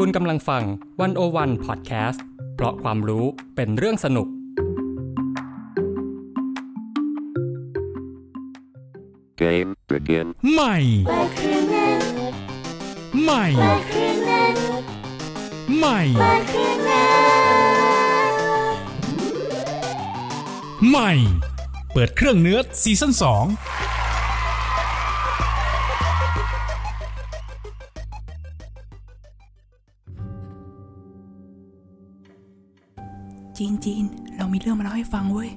คุณกำลังฟัง101 Podcast เพราะความรู้เป็นเรื่องสนุกใหม่ใหม่ใหม่ใหม่เปิดเครื่องเนื้อซีซั่น2จีนเรามีเรื่องมาเล่าให้ฟังเว้ย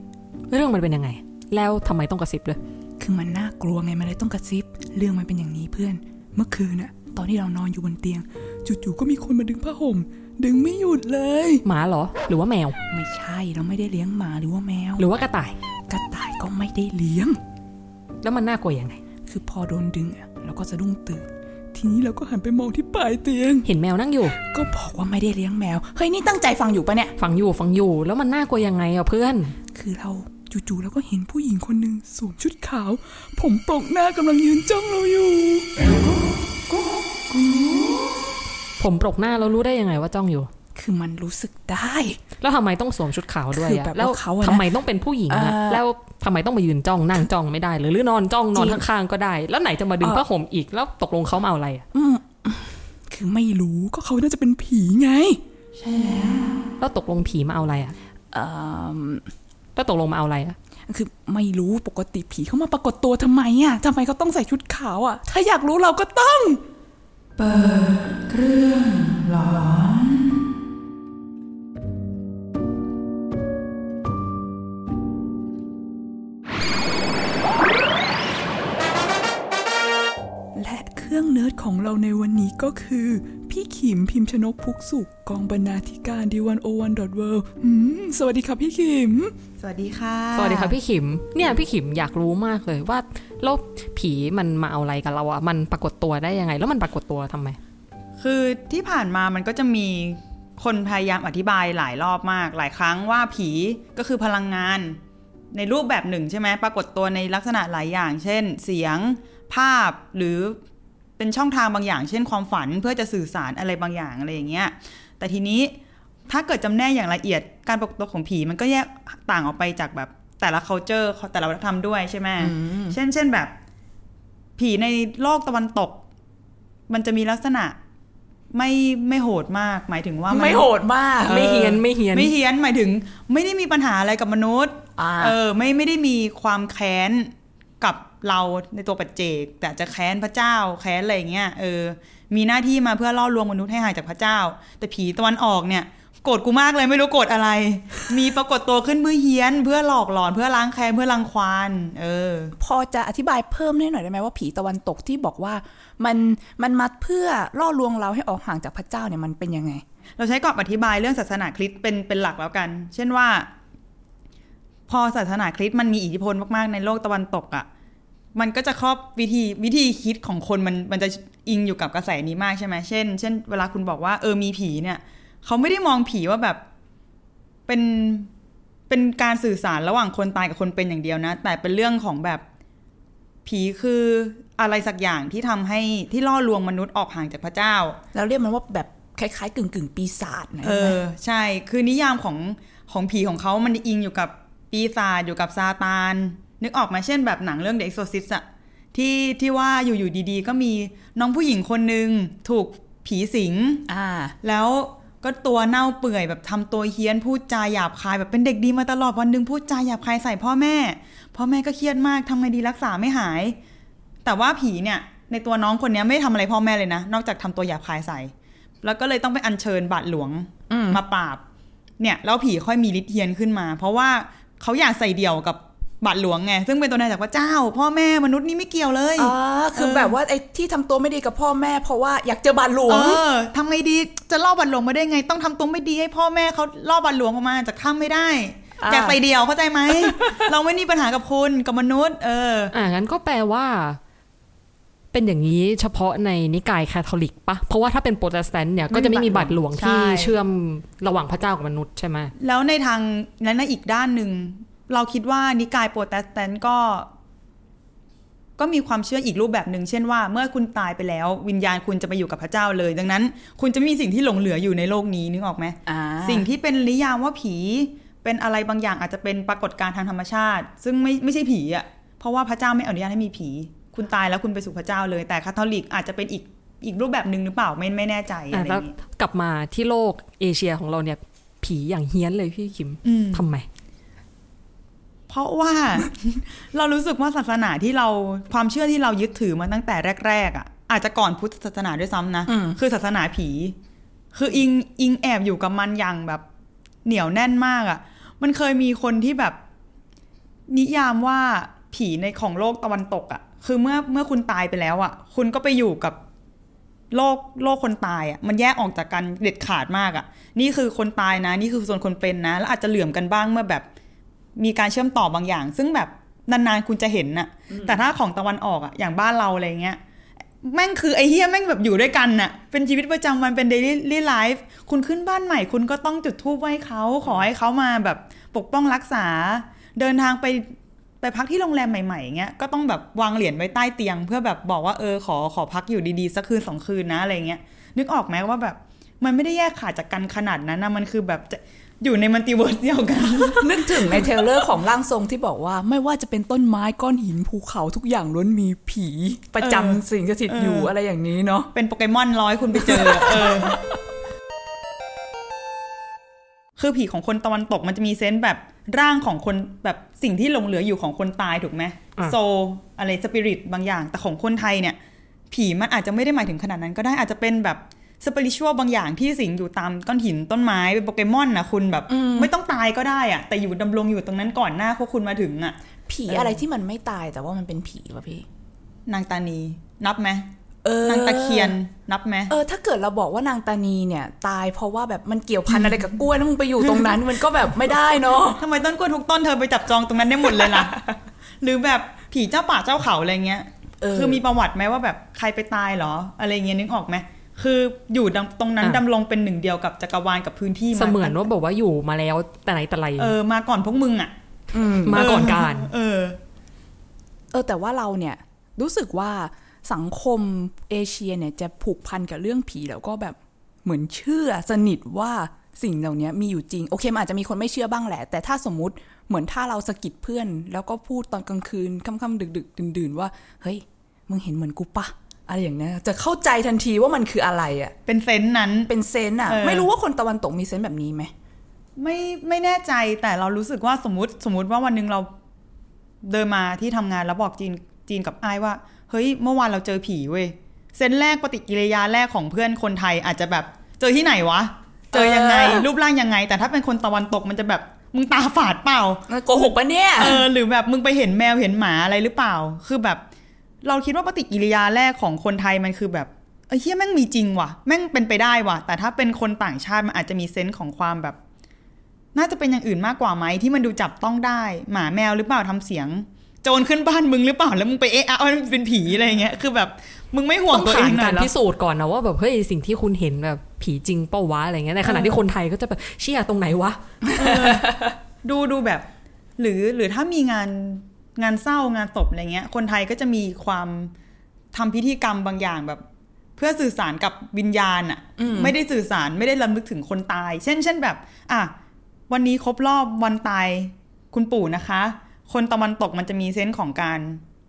เรื่องมันเป็นยังไงแล้วทำไมต้องกระซิบด้วยคือมันน่ากลัวไงมันเลยต้องกระซิบเรื่องมันเป็นอย่างนี้เพื่อนเมื่อคืนน่ะตอนที่เรานอนอยู่บนเตียงจู่ๆก็มีคนมาดึงผ้าห่มดึงไม่หยุดเลยหมาเหรอหรือว่าแมวไม่ใช่เราไม่ได้เลี้ยงหมาหรือว่าแมวหรือว่ากระต่ายกระต่ายก็ไม่ได้เลี้ยงแล้วมันน่ากลัวยังไงคือพอโดนดึงอ่ะเราก็สะดุ้งตื่นทีนี้เราก็หันไปมองที่ปลายเตียงเห็นแมวนั่งอยู่ก็บอกว่าไม่ได้เลี้ยงแมวเฮ้ยนี่ตั้งใจฟังอยู่ปะเนี่ยฟังอยู่แล้วมันน่ากลัวยังไงอ่ะเพื่อนคือเราจู่ๆแล้วก็เห็นผู้หญิงคนนึงสวมชุดขาวผมปกหน้ากำลังยืนจ้องเราอยู่ผมปกหน้าเรารู้ได้ยังไงว่าจ้องอยู่คือมันรู้สึกได้แล้วทำไมต้องสวมชุดขาวด้วยอ่ะแล้วทำไมต้องเป็นผู้หญิงอ่ะแล้วทำไมต้องมายืนจ้องนั่งจ้องไม่ได้หรือนอนจ้องนอนข้างๆก็ได้แล้วไหนจะมาดึงผ้าห่มอีกแล้วตกลงเขามาเอาอะไรอ่ะคือไม่รู้ก็เขาน่าจะเป็นผีไงใช่แล้วตกลงผีมาเอาอะไรอ่ะแล้วตกลงมาเอาอะไรอ่ะคือไม่รู้ปกติผีเขามาปรากฏตัวทำไมอ่ะทำไมเขาต้องใส่ชุดขาวอ่ะถ้าอยากรู้เราก็ต้องเปิดเครื่องหลอนเนิร์ดของเราในวันนี้ก็คือพี่ขิมพิมพ์ชนกพุกสุขกองบรรณาธิการ d101.world สวัสดีครับพี่ขิมสวัสดีค่ะสวัสดีครับพี่ขิมเนี่ยพี่ขิมอยากรู้มากเลยว่าแล้วผีมันมาเอาอะไรกับเราอ่ะมันปรากฏตัวได้ยังไงแล้วมันปรากฏตัวทำไมคือที่ผ่านมามันก็จะมีคนพยายามอธิบายหลายรอบมากหลายครั้งว่าผีก็คือพลังงานในรูปแบบหนึ่งใช่ไหมปรากฏตัวในลักษณะหลายอย่างเช่นเสียงภาพหรือเป็นช่องทางบางอย่างเช่นความฝันเพื่อจะสื่อสารอะไรบางอย่างอะไรอย่างเงี้ยแต่ทีนี้ถ้าเกิดจำแนกอย่างละเอียดการปรากฏตัวของผีมันก็แยกต่างออกไปจากแบบแต่ละ culture แต่ละวัฒนธรรมด้วยใช่ไหมเช่นแบบผีในโลกตะวันตกมันจะมีลักษณะไม่โหดมากหมายถึงว่าไม่โหดมากไม่เฮี้ยนหมายถึงไม่ได้มีปัญหาอะไรกับมนุษย์ไม่ได้มีความแค้นกับเราในตัวปัจเจกแต่จะแค้นพระเจ้าแค้นอะไรอย่างเงี้ยมีหน้าที่มาเพื่อล่อลวงมนุษย์ให้ห่างจากพระเจ้าแต่ผีตะวันออกเนี่ยโกรธกูมากเลยไม่รู้โกรธอะไร มีปรากฏตัวขึ้นเพื่อเฮี้ยนเพื่อหลอกหลอนเพื่อล้างแค้นเพื่อรังควานพอจะอธิบายเพิ่มได้หน่อยได้ไหมว่าผีตะวันตกที่บอกว่ามันมาเพื่อล่อลวงเราให้ออกห่างจากพระเจ้าเนี่ยมันเป็นยังไงเราใช้กรอบอธิบายเรื่องศาสนาคริสต์เป็นหลักแล้วกันเช่นว่าพอศาสนาคริสต์มันมีอิทธิพลมากๆในโลกตะวันตกอ่ะมันก็จะครอบวิธีคิดของคนมันจะอิงอยู่กับกระแสนี้มากใช่ไหมเช่นเวลาคุณบอกว่ามีผีเนี่ยเขาไม่ได้มองผีว่าแบบเป็นการสื่อสารระหว่างคนตายกับคนเป็นอย่างเดียวนะแต่เป็นเรื่องของแบบผีคืออะไรสักอย่างที่ทำให้ที่ล่อลวงมนุษย์ออกห่างจากพระเจ้าแล้วเรียกมันว่าแบบคล้ายๆกึ่งๆปีศาจนะใช่คือนิยามของผีของเขามันอิงอยู่กับปีศาจอยู่กับซาตานนึกออกมาเช่นแบบหนังเรื่อง The Exorcist อะที่ว่าอยู่ๆดีๆก็มีน้องผู้หญิงคนนึงถูกผีสิงแล้วก็ตัวเน่าเปื่อยแบบทำตัวเฮี้ยนพูดจาหยาบคายแบบเป็นเด็กดีมาตลอดวันนึงพูดจาหยาบคายใส่พ่อแม่ก็เครียดมากทำไงดีรักษาไม่หายแต่ว่าผีเนี่ยในตัวน้องคนนี้ไม่ทำอะไรพ่อแม่เลยนะนอกจากทำตัวหยาบคายใส่แล้วก็เลยต้องไปอัญเชิญบาทหลวงมาปราบเนี่ยแล้วผีค่อยมีฤทธิ์เฮี้ยนขึ้นมาเพราะว่าเขาอยากใส่เดี่ยวกับบาทหลวงไงซึ่งเป็นตัวแทนจากพระเจ้าพ่อแม่มนุษย์นี่ไม่เกี่ยวเลยคือแบบว่าไอ้ที่ทำตัวไม่ดีกับพ่อแม่เพราะว่าอยากเจอบาทหลวงทำไงดีจะล่อบาทหลวงมาได้ไงต้องทำตัวไม่ดีให้พ่อแม่เขาล่อบาทหลวงออกมาจากถ้ำไม่ได้อยากใส่เดี่ยวเข้าใจไหม เราไม่มีปัญหากับคนกับมนุษย์งั้นก็แปลว่าเป็นอย่างนี้เฉพาะในนิกายคาทอลิกปะเพราะว่าถ้าเป็นโปรเตสแตนต์เนี่ยก็จะไม่มีบาทหลวงที่เชื่อมระหว่างพระเจ้ากับมนุษย์ใช่ไหมแล้วในทางนั้นอีกด้านนึงเราคิดว่านิกายโปรเตสแตนต์ก็ ก็มีความเชื่ออีกรูปแบบนึงเช่นว่าเมื่อคุณตายไปแล้ววิญญาณคุณจะไปอยู่กับพระเจ้าเลยดังนั้นคุณจะไม่มีสิ่งที่หลงเหลืออยู่ในโลกนี้นึกออกไหมสิ่งที่เป็นนิยามว่าผีเป็นอะไรบางอย่างอาจจะเป็นปรากฏการณ์ทางธรรมชาติซึ่งไม่ใช่ผีอ่ะเพราะว่าพระเจ้าไม่อนุญาตให้มีผีคุณตายแล้วคุณไปสู่พระเจ้าเลยแต่คาทอลิกอาจจะเป็นอีกรูปแบบนึงหรือเปล่าไม่แน่ใจอะไรอย่างนี้กลับมาที่โลกเอเชียของเราเนี่ยผีอย่างเฮี้ยนเลยพี่คิมทำไมเพราะว่า เรารู้สึกว่าศาสนาที่เราความเชื่อที่เรายึดถือมาตั้งแต่แรกๆอ่ะอาจจะก่อนพุทธศาสนาด้วยซ้ำนะคือศาสนาผีคืออิงแอบอยู่กับมันอย่างแบบเหนียวแน่นมากอ่ะมันเคยมีคนที่แบบนิยามว่าผีในของโลกตะวันตกอ่ะคือเมื่อคุณตายไปแล้วอ่ะคุณก็ไปอยู่กับโลกคนตายอ่ะมันแยกออกจากกันเด็ดขาดมากอ่ะนี่คือคนตายนะนี่คือส่วนคนเป็นนะแล้วอาจจะเหลื่อมกันบ้างเมื่อแบบมีการเชื่อมต่อบางอย่างซึ่งแบบนานๆคุณจะเห็นน่ะแต่ถ้าของตะวันออกอ่ะอย่างบ้านเราอะไรเงี้ยแม่งคือไอ้เหี้ยแม่งแบบอยู่ด้วยกันน่ะเป็นชีวิตประจำวันเป็นเดลี่ไลฟ์คุณขึ้นบ้านใหม่คุณก็ต้องจุดธูปไหว้เขาขอให้เขามาแบบปกป้องรักษาเดินทางไปพักที่โรงแรมใหม่ๆเงี้ยก็ต้องแบบวางเหรียญไว้ใต้เตียงเพื่อแบบบอกว่าขอพักอยู่ดีๆสักคืนสองคืนนะอะไรเงี้ยนึกออกไหมว่าแบบมันไม่ได้แยกขาดจากกันขนาดนั้นนะมันคือแบบอยู่ในมัลติเวิร์สเดียวกันนึกถึงในเทเลอร์ของร่างทรงที่บอกว่าไม่ว่าจะเป็นต้นไม้ก้อนหินภูเขาทุกอย่างล้วนมีผีประจำสิงสถิตอยู่อะไรอย่างนี้เนาะเป็นโปเกมอนร้อยคุณไปเจอ คือผีของคนตะวันตกมันจะมีเซนส์แบบร่างของคนแบบสิ่งที่หลงเหลืออยู่ของคนตายถูกไหมโซอะไรสปิริตบางอย่างแต่ของคนไทยเนี่ยผีมันอาจจะไม่ได้หมายถึงขนาดนั้นก็ได้อาจจะเป็นแบบสปิริชัวบางอย่างที่สิงอยู่ตามก้อนหินต้นไม้เป็นโปเกมอนนะคุณแบบไม่ต้องตายก็ได้อะแต่อยู่ดำรงอยู่ตรงนั้นก่อนหน้าพวกคุณมาถึงอะผีอะไรที่มันไม่ตายแต่ว่ามันเป็นผีป่ะพี่นางตานีนับไหมนางตะเคียนนับไหมถ้าเกิดเราบอกว่านางตานีเนี่ยตายเพราะว่าแบบมันเกี่ยวพันอะไรกับกล้วยแล้วมึงไปอยู่ตรงนั้นมันก็แบบไม่ได้เนาะทำไมต้นกล้วยทุกต้นเธอไปจับจองตรงนั้นได้หมดเลยล่ะหรือแบบผีเจ้าป่าเจ้าเขาอะไรเงี้ยคือมีประวัติไหมว่าแบบใครไปตายหรออะไรเงี้ยนึกออกไหมคืออยู่ตรงนั้นดำรงเป็นหนึ่งเดียวกับจักรวาลกับพื้นที่เสมือนว่าบอกว่าอยู่มาแล้วแต่ไหนแต่ไรมาก่อนพวกมึงอ่ะมาก่อนการแต่ว่าเราเนี่ยรู้สึกว่าสังคมเอเชียเนี่ยจะผูกพันกับเรื่องผีแล้วก็แบบเหมือนเชื่อสนิทว่าสิ่งเหล่านี้มีอยู่จริงโอเคมันอาจจะมีคนไม่เชื่อบ้างแหละแต่ถ้าสมมุติเหมือนถ้าเราสะกิดเพื่อนแล้วก็พูดตอนกลางคืนค่ำๆดึกๆดื่นๆว่าเฮ้ยมึงเห็นเหมือนกูปะอะไรอย่างนี้จะเข้าใจทันทีว่ามันคืออะไรอ่ะเป็นเซนส์นั้นเป็นเซนส์อ่ะไม่รู้ว่าคนตะวันตกมีเซนส์แบบนี้ไหมไม่แน่ใจแต่เรารู้สึกว่าสมมติว่าวันนึงเราเดินมาที่ทำงานแล้วบอกจีนกับอ้ายว่าเฮ้ยเมื่อวานเราเจอผีเว้ยเซนส์แรกปฏิกิริยาแรกของเพื่อนคนไทยอาจจะแบบเจอที่ไหนวะเจอยังไงรูปร่างยังไงแต่ถ้าเป็นคนตะวันตกมันจะแบบมึงตาฝาดเปล่าโกหกปะเนี่ยหรือแบบมึงไปเห็นแมวเห็นหมาอะไรหรือเปล่าคือแบบเราคิดว่าปฏิกิริยาแรกของคนไทยมันคือแบบไอ้เหี้ยแม่งมีจริงว่ะแม่งเป็นไปได้ว่ะแต่ถ้าเป็นคนต่างชาติมันอาจจะมีเซนส์ของความแบบน่าจะเป็นอย่างอื่นมากกว่าไหมที่มันดูจับต้องได้หมาแมวหรือเปล่าทำเสียงโจรขึ้นบ้านมึงหรือเปล่าแล้วมึงไปเอะอะมันเป็นผีอะไรเงี้ยคือแบบมึงไม่ห่วงตัวเองหน่อยเหรอต้องผ่านการพิสูจน์ก่อนนะว่าแบบเฮ้ยสิ่งที่คุณเห็นแบบผีจริงเป้าวะอะไรเงี้ยในขณะที่คนไทยก็จะแบบเชี่ยตรงไหนวะ ดูแบบหรือถ้ามีงานเศร้างานศพอะไรเงี้ยคนไทยก็จะมีความทำพิธีกรรมบางอย่างแบบเพื่อสื่อสารกับวิญญาณอ่ะไม่ได้สื่อสารไม่ได้รำลึกถึงคนตายเช่นแบบอ่ะวันนี้ครบรอบวันตายคุณปู่นะคะคนตะวันตกมันจะมีเซนส์ของการ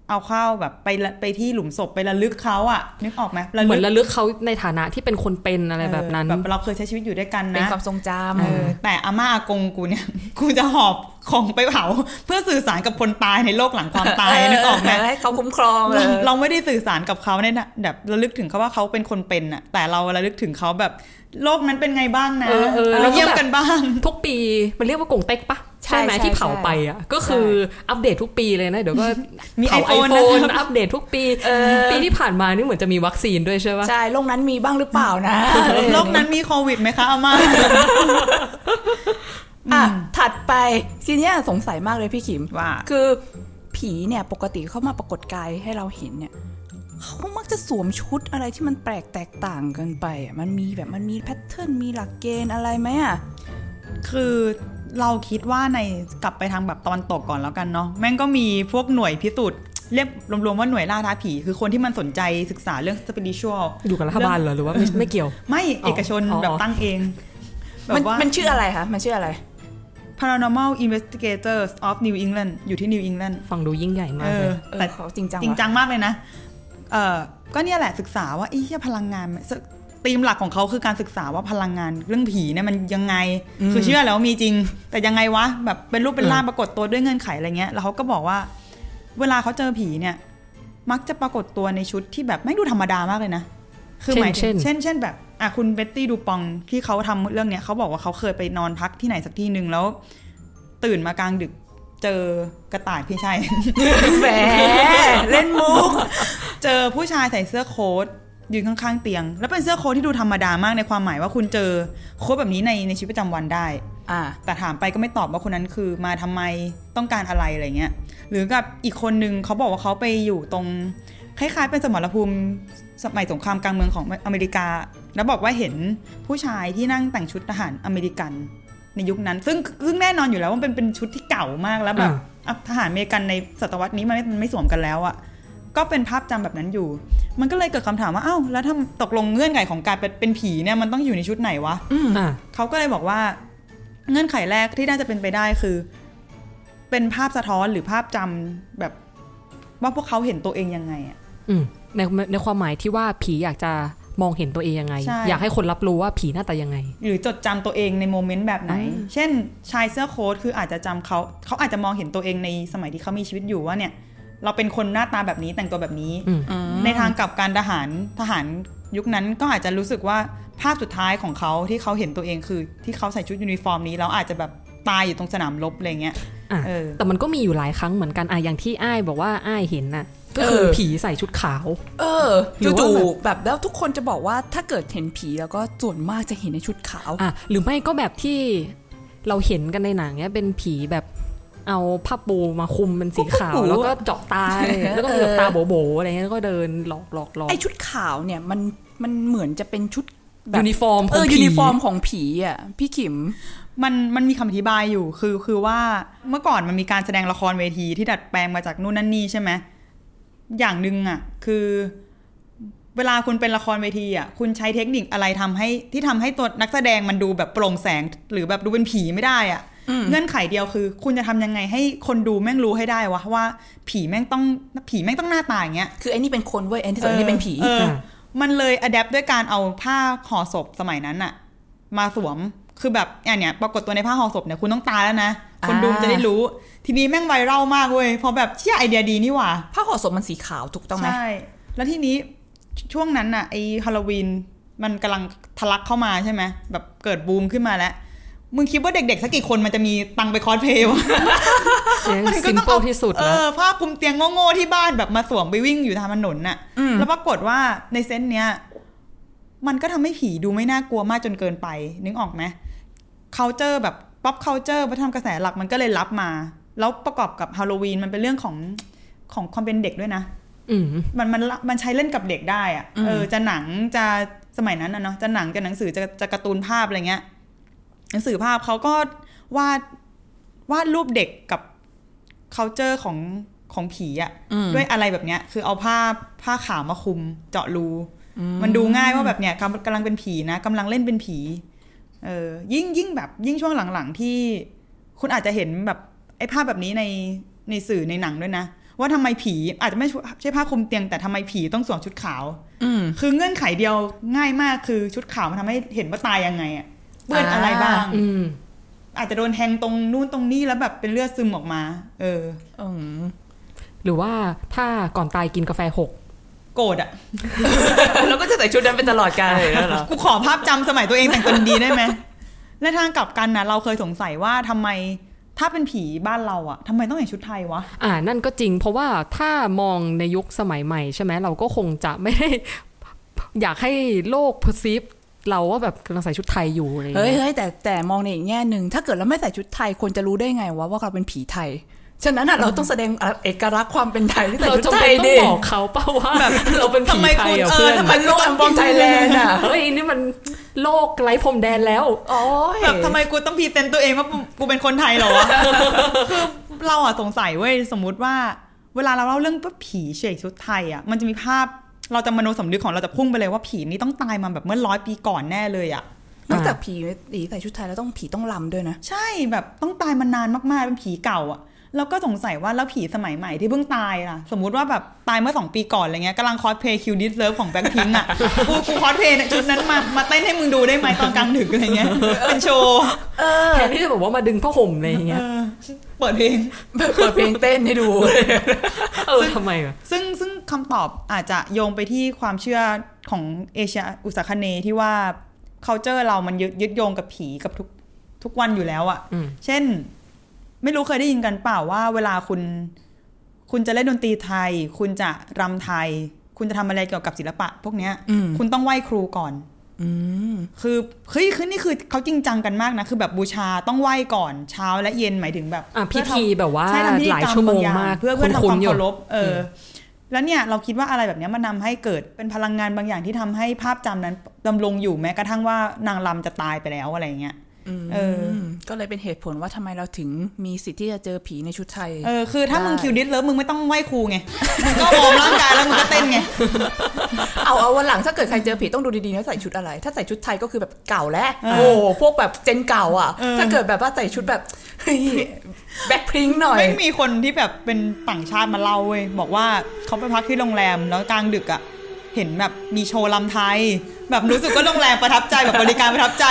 เอาข้าวแบบไปที่หลุมศพไประลึกเขาอ่ะนึกออกไหมเหมือนระลึกเขาในฐานะที่เป็นคนเป็นอะไรแบบนั้นแบบเราเคยใช้ชีวิตอยู่ด้วยกันนะเป็นความทรงจำแต่อาม่าอากงกูเนี่ยกูจะหอบของไปเผาเพื่อสื่อสารกับคนตายในโลกหลังความตายนึกออกไหมให้เขาคุ้มครองเราไม่ได้สื่อสารกับเขาเนี่ยแบบระลึกถึงเขาว่าเขาเป็นคนเป็นอ่ะแต่เราระลึกถึงเขาแบบโลกนั้นเป็นไงบ้างนะเราเยี่ยมกันบ้างทุกปีมันเรียกว่ากงเต็กปะใช่ไหมที่เผาไปอ่ะก็คืออัปเดตทุกปีเลยนะเดี๋ยวก็มี iPhone อัปเดตทุกปีปีที่ผ่านมานี่เหมือนจะมีวัคซีนด้วยใช่ป่ะใช่โลกนั้นมีบ้างหรือเปล่านะโลกนั้นมีโควิดไหมคะอาม่าอ่ะถัดไปทีนี้สงสัยมากเลยพี่ขิมว่าคือผีเนี่ยปกติเข้ามาปรากฏกายให้เราเห็นเนี่ยเขามักจะสวมชุดอะไรที่มันแปลกแตกต่างกันไปอ่ะมันมีแพทเทิร์นมีหลักเกณฑ์อะไรไหมอ่ะคือเราคิดว่าในกลับไปทางแบบตะวันตกก่อนแล้วกันเนาะแม่งก็มีพวกหน่วยพิสูจน์ เรียบรวมๆว่าหน่วยล่าท้าผีคือคนที่มันสนใจศึกษาเรื่องสปิริชวลอยู่กับรัฐบาลเหรอหรือว่าไม่เกี่ยวไม่เอกชนแบบตั้งเองแบบว่ามันชื่ออะไรคะมันชื่ออะไร Paranormal Investigators of New England อยู่ที่ New England ฟังดูยิ่งใหญ่มากเลยแต่จริงจังมากเลยนะก็เนี่ยแหละศึกษาว่าไอ้เหี้ยพลังงานธีมหลักของเขาคือการศึกษาว่าพลังงานเรื่องผีเนี่ยมันยังไงคือเชื่อแล้วมีจริงแต่ยังไงวะแบบเป็นรูปเป็นร่างปรากฏตัวด้วยเงื่อนไขอะไรเงี้ยแล้วเขาก็บอกว่าเวลาเขาเจอผีเนี่ยมักจะปรากฏตัวในชุดที่แบบไม่ดูธรรมดามากเลยนะคือหมายถึงเช่นแบบอ่ะคุณเบ็ตตี้ดูปองที่เขาทำเรื่องเนี้ยเขาบอกว่าเขาเคยไปนอนพักที่ไหนสักที่นึงแล้วตื่นมากลางดึกเจอกระต่ายพี่ชายแหมเล่นมุกเจอผู้ชายใส่เสื้อโค้ทยืนข้างๆเตียงแล้วเป็นเสื้อโค้ทที่ดูธรรมดามากในความหมายว่าคุณเจอโค้ทแบบนี้ในชีวิตประจำวันได้แต่ถามไปก็ไม่ตอบว่าคนนั้นคือมาทำไมต้องการอะไรอะไรเงี้ยหรือกับอีกคนนึงเขาบอกว่าเขาไปอยู่ตรงคล้ายๆเป็นสมรภูมิสมัยสงครามกลางเมืองของอเมริกาแล้วบอกว่าเห็นผู้ชายที่นั่งแต่งชุดทหารอเมริกันในยุคนั้นซึ่งแน่นอนอยู่แล้วว่าเป็นชุดที่เก่ามากแล้วแบบทหารอเมริกันในศตวรรษนี้มันไม่สวมกันแล้วอ่ะก็เป็นภาพจำแบบนั้นอยู่มันก็เลยเกิดคำถามว่าอ้าวแล้วถ้าตกลงเงื่อนไขของการเป็นผีเนี่ยมันต้องอยู่ในชุดไหนวะเขาก็เลยบอกว่าเงื่อนไขแรกที่น่าจะเป็นไปได้คือเป็นภาพสะท้อนหรือภาพจำแบบว่าพวกเขาเห็นตัวเองยังไงอ่ะในความหมายที่ว่าผีอยากจะมองเห็นตัวเองยังไงอยากให้คนรับรู้ว่าผีหน้าตายังไงหรือจดจำตัวเองในโมเมนต์แบบไหนเช่นชายเสื้อโค้ทคืออาจจะจำเขาอาจจะมองเห็นตัวเองในสมัยที่เขามีชีวิตอยู่ว่าเนี่ยเราเป็นคนหน้าตาแบบนี้แต่งตัวแบบนี้ในทางกลับกันทหารยุคนั้นก็อาจจะรู้สึกว่าภาพสุดท้ายของเขาที่เขาเห็นตัวเองคือที่เขาใส่ชุดยูนิฟอร์มนี้แล้วอาจจะแบบตายอยู่ตรงสนามรบอะไรเงี้ยแต่มันก็มีอยู่หลายครั้งเหมือนกันอย่างที่อ้ายบอกว่าอ้ายเห็นนะก็คือผีใส่ชุดขาวจู่ๆแบบแล้วทุกคนจะบอกว่าถ้าเกิดเห็นผีแล้วก็ส่วนมากจะเห็นในชุดขาวหรือไม่ก็แบบที่เราเห็นกันในหนังเนี้ยเป็นผีแบบเอาผ้าปูมาคลุมเป็นสีขาวแล้วก็เจาะตาแล้วก็ตาโบ๋ๆอะไรเงี้ยแล้วก็เดินหลอกๆไอ้ชุดขาวเนี่ยมันเหมือนจะเป็นชุดยูนิฟอร์มของผีอ่ะพี่ขิมมันมีคำอธิบายอยู่คือว่าเมื่อก่อนมันมีการแสดงละครเวทีที่ดัดแปลงมาจากนู่นนั่นนี่ใช่ไหมอย่างนึงอ่ะคือเวลาคุณเป็นละครเวทีอ่ะคุณใช้เทคนิคอะไรทำให้ตัวนักแสดงมันดูแบบโปร่งแสงหรือแบบดูเป็นผีไม่ได้อ่ะเงื่อนไขเดียวคือคุณจะทำยังไงให้คนดูแม่งรู้ให้ได้วะว่าผีแม่งต้องหน้าตาอย่างเงี้ยคือไอ้นี่เป็นคนเว้ยไอ้ที่ส่วนนี่เป็นผีมันเลยอะแดปด้วยการเอาผ้าห่อศพสมัยนั้นอ่ะมาสวมคือแบบเนี่ยปรากฏตัวในผ้าห่อศพเนี่ยคุณต้องตายแล้วนะคนดูจะได้รู้ทีนี้แม่งไวรัลมากเว้ยพอแบบเชี่ยไอเดียดีนี่หว่าผ้าห่อศพมันสีขาวถูกต้องไหมใช่แล้วทีนี้ช่วงนั้นน่ะไอฮาโลวีนมันกำลังทะลักเข้ามาใช่ไหมแบบเกิดบูมขึ้นมาแล้วมึงคิดว่าเด็กๆสักกี่คนมันจะมีตังไปคอสเพลย์ มันก็ต้องเอาที่สุดนะผ้าคลุมเตียงโง่ๆที่บ้านแบบมาสวมไปวิ่งอยู่ตามถนนน่ะแล้วปรากฏว่าในเซนส์เนี้ยมันก็ทำให้ผีดูไม่น่ากลัวมากจนเกินไปนึกออกไหมculture แบบ pop culture วัฒนธรรมกระแสหลักมันก็เลยรับมาแล้วประกอบกับ Halloween มันเป็นเรื่องของความเป็นเด็กด้วยนะมันใช้เล่นกับเด็กได้อ่ะจะหนังจะสมัยนั้นนะเนาะจะหนังจะหนังสือจะการ์ตูนภาพอะไรเงี้ยหนังสือภาพเขาก็วาดรูปเด็กกับ culture ของผีอ่ะด้วยอะไรแบบเนี้ยคือเอาผ้าขาวมาคลุมเจาะรูมันดูง่ายว่าแบบเนี้ยกำลังเป็นผีนะกำลังเล่นเป็นผียิ่งแบบยิ่งช่วงหลังๆที่คุณอาจจะเห็นแบบไอ้ภาพแบบนี้ในสื่อในหนังด้วยนะว่าทำไมผีอาจจะไม่ใช่ผ้าคลุมเตียงแต่ทำไมผีต้องสวมชุดขาวคือเงื่อนไขเดียวง่ายมากคือชุดขาวมันทำให้เห็นว่าตายยังไงอ่ะเปื้อนอะไรบ้างอาจจะโดนแทงตรงนู่นตรงนี้แล้วแบบเป็นเลือดซึมออกมาหรือว่าถ้าก่อนตายกินกาแฟหกโกรธอ่ะแล้วก็จะใส่ชุดนั้นเป็นตลอดกาลเลยนะกูขอภาพจำสมัยตัวเองแต่งตัวดีได้ไหมและทางกลับกันนะเราเคยสงสัยว่าทำไมถ้าเป็นผีบ้านเราอ่ะทำไมต้องใส่ชุดไทยวะนั่นก็จริงเพราะว่าถ้ามองในยุคสมัยใหม่ใช่ไหมเราก็คงจะไม่ได้อยากให้โลก perceive เราว่าแบบกำลังใส่ชุดไทยอยู่อะไรอย่างเงี้ยเฮ้ยแต่มองในอีกแง่นึงถ้าเกิดเราไม่ใส่ชุดไทยคนจะรู้ได้ไงว่าเราเป็นผีไทยฉะนั้นน่ะเราต้องแสดงเอกลักษณ์ความเป็นไทยที่เราจะต้องบอกเขาป่ะว่าเราเป็นผีไทยเพื่อนมันโลกอันบอมไทยแลนด์อ่ะเฮ้ยนี่มันโลกไร้พรมแดนแล้วอ๋อแบบทำไมกูต้องพรีเซนต์ตัวเองว่ากูเป็นคนไทยเหรอคือเราอ่ะสงสัยเว้ยสมมุติว่า เวลาเราเล่าเรื่องผีเฉยชุดไทยอ่ะมันจะมีภาพเราจะมโนสำนึกของเราจะพุ่งไปเลยว่าผีนี่ต้องตายมาแบบเมื่อ100ปีก่อนแน่เลยอ่ะนอกจากผีใส่ชุดไทยแล้วต้องผีต้องลำด้วยนะใช่แบบต้องตายมานานมากๆเป็นผีเก่าอ่ะแล้วก็สงสัยว่าแล้วผีสมัยใหม่ที่เพิ่งตายล่ะสมมุติว่าแบบตายเมื่อ2ปีก่อนอะไรเงี้ยกำลังคอสเพลย์คิวดิสเลิฟของแบล็คพิงค์อ่ะกูคอสเพลย์ชุดนั้นมาเต้นให้มึงดูได้ไหมตอนกลางดึกอะไรเงี้ยเป็นโชว์แทนที่จะบอกว่ามาดึงผ้าห่มอะไรเงี้ยเปิดเพลงเต้นให้ดูทำไมอ่ะซึ่งคำตอบอาจจะโยงไปที่ความเชื่อของเอเชียอุษาคเนย์ที่ว่า culture เรามันยึดโยงกับผีกับทุกวันอยู่แล้วอ่ะเช่นไม่รู้เคยได้ยินกันเปล่าว่าเวลาคุณจะเล่นดนตรีไทยคุณจะรำไทยคุณจะทำอะไรเกี่ยวกับศิลปะพวกเนี้ยคุณต้องไหว้ครูก่อนคือเฮ้ยคือนี่คือเขาจริงจังกันมากนะคือแบบบูชาต้องไหว้ก่อนเช้าและเย็นหมายถึงแบบพิธีแบบว่าหลายชั่วโมงมากเพื่อทำความเคารพแล้วเนี่ยเราคิดว่าอะไรแบบนี้มันนำให้เกิดเป็นพลังงานบางอย่างที่ทำให้ภาพจำนั้นดำรงอยู่แม้กระทั่งว่านางรำจะตายไปแล้วอะไรเงี้ยก็เลยเป็นเหตุผลว่าทำไมเราถึงมีสิทธิ์ที่จะเจอผีในชุดไทยคือถ้ามึงคิวดิสเลิฟมึงไม่ต้องไหว้ครูไงมึงก็วอร์มร่างกายแล้วมึงก็เต้นไงเอาวันหลังถ้าเกิดใครเจอผีต้องดูดีๆว่าใส่ชุดอะไรถ้าใส่ชุดไทยก็คือแบบเก่าแล้วโอ้พวกแบบเจนเก่าอ่ะถ้าเกิดแบบว่าใส่ชุดแบบแบล็คพิงค์หน่อยไม่มีคนที่แบบเป็นต่างชาติมาเล่าเว้ยบอกว่าเขาไปพักที่โรงแรมแล้วกลางดึกอ่ะเห็นแบบมีโชว์ลำไทยแบบรู้สึกว่าโรงแรมประทับใจแบบบริการประทับใจ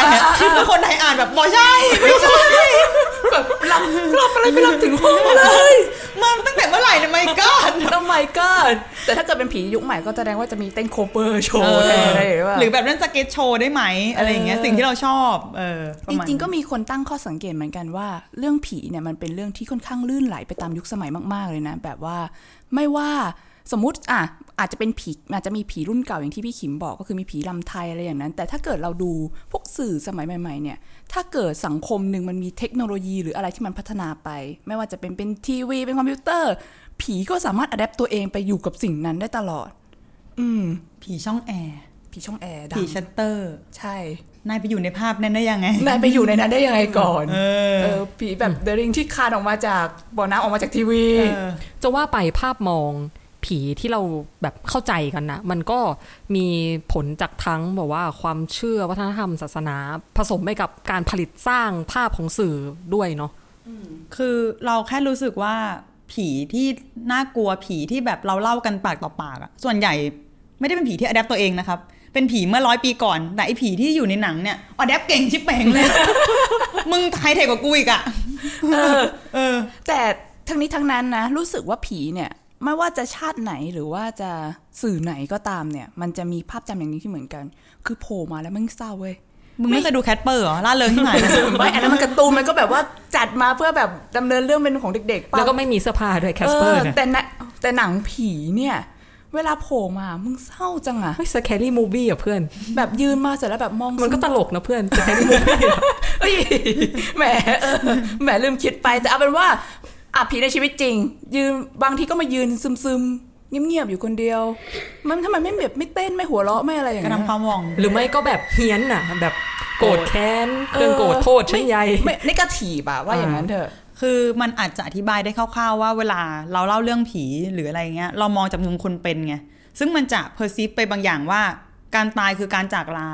แล้วคนไทยอ่านแบบบอกใช่ไม่ใช่แบบลำอะไรไปลำถึงห้องเลยมาตั้งแต่เมื่อไหร่เนี่ยไม่ก็ทำไมก็แต่ถ้าเกิดเป็นผียุคใหม่ก็แสดงว่าจะมีเต้นโคเวอร์โชว์อะไรหรือแบบเล่นสเก็ตโชว์ได้ไหมอะไรอย่างเงี้ยสิ่งที่เราชอบจริงๆก็มีคนตั้งข้อสังเกตเหมือนกันว่าเรื่องผีเนี่ยมันเป็นเรื่องที่ค่อนข้างลื่นไหลไปตามยุคสมัยมากๆเลยนะแบบว่าไม่ว่าสมมุติอาจจะเป็นผีอาจจะมีผีรุ่นเก่าอย่างที่พี่ขิมบอกก็คือมีผีลำไทยอะไรอย่างนั้นแต่ถ้าเกิดเราดูพวกสื่อสมัยใหม่ๆเนี่ยถ้าเกิดสังคมหนึ่งมันมีเทคโนโลยีหรืออะไรที่มันพัฒนาไปไม่ว่าจะเป็นทีวีเป็นคอมพิวเตอร์ผีก็สามารถอะแดปตัวเองไปอยู่กับสิ่งนั้นได้ตลอดผีช่องแอร์ผีชัตเตอร์ใช่นายไปอยู่ในภาพนั้นได้ยังไงนายไปอยู่ในนั้นได้ยังไงก่อนผีแบบเดริงที่คานออกมาจากบ่อน้ำออกมาจากทีวีจะว่าไปภาพมองผีที่เราแบบเข้าใจกันนะมันก็มีผลจากทั้งแบบว่าความเชื่อวัฒนธรรมศาสนาผสมไปกับการผลิตสร้างภาพของสื่อด้วยเนาะคือเราแค่รู้สึกว่าผีที่น่ากลัวผีที่แบบเราเล่ากันปากต่อปากอะส่วนใหญ่ไม่ได้เป็นผีที่อะแดปตัวเองนะครับเป็นผีเมื่อ100ปีก่อนแต่ไอ้ผีที่อยู่ในหนังเนี่ยอะแดปเก่งชิบเป่งเลย มึงไทยเทกว่ากูอีกอะแต่ทั้งนี้ทั้งนั้นนะรู้สึกว่าผีเนี่ยไม่ว่าจะชาติไหนหรือว่าจะสื่อไหนก็ตามเนี่ยมันจะมีภาพจำอย่างนี้ที่เหมือนกันคือโผล่มาแล้วมึงเศร้าเว้ยมึงไม่เคยดูแคทเปอร์เหรอล่าเริงที่ไหนไม่อันนั้นมันการ์ตูนมันก็แบบว่าจัดมาเพื่อแบบดำเนินเรื่องเป็นของเด็กๆแล้วก็ไม่มีเสื้อผ้าด้วยแคทเปอร์เนี่ยแต่หนังผีเนี่ยเวลาโผล่มามึงเศร้าจังอะเฮ้ย scary movie อ่ะเพื่อนแบบยืนมาเสร็จแล้วแบบมองมันก็ตลกนะเพื่อน scary movie เฮ้ยแหมลืมคิดไปแต่เอาเป็นว่าผีในชีวิตจริงยืนบางทีก็มายืนซึมๆเงียบๆอยู่คนเดียวมันทำไมไม่แบบไม่เต้นไม่หัวเราะไม่อะไรอย่างเงี้ยกระทำความหวังหรือไม่ก็แบบเฮี้ยนน่ะแบบโกรธแค้นเรื่องโกรธโทษชั้นใหญ่นี่ก็ถีบอะว่าอย่างนั้นเถอะคือมันอาจจะอธิบายได้คร่าวๆว่าเวลาเราเล่าเรื่องผีหรืออะไรเงี้ยเรามองจากมุมคนเป็นไงซึ่งมันจะเพอร์ซีฟไปบางอย่างว่าการตายคือการจากลา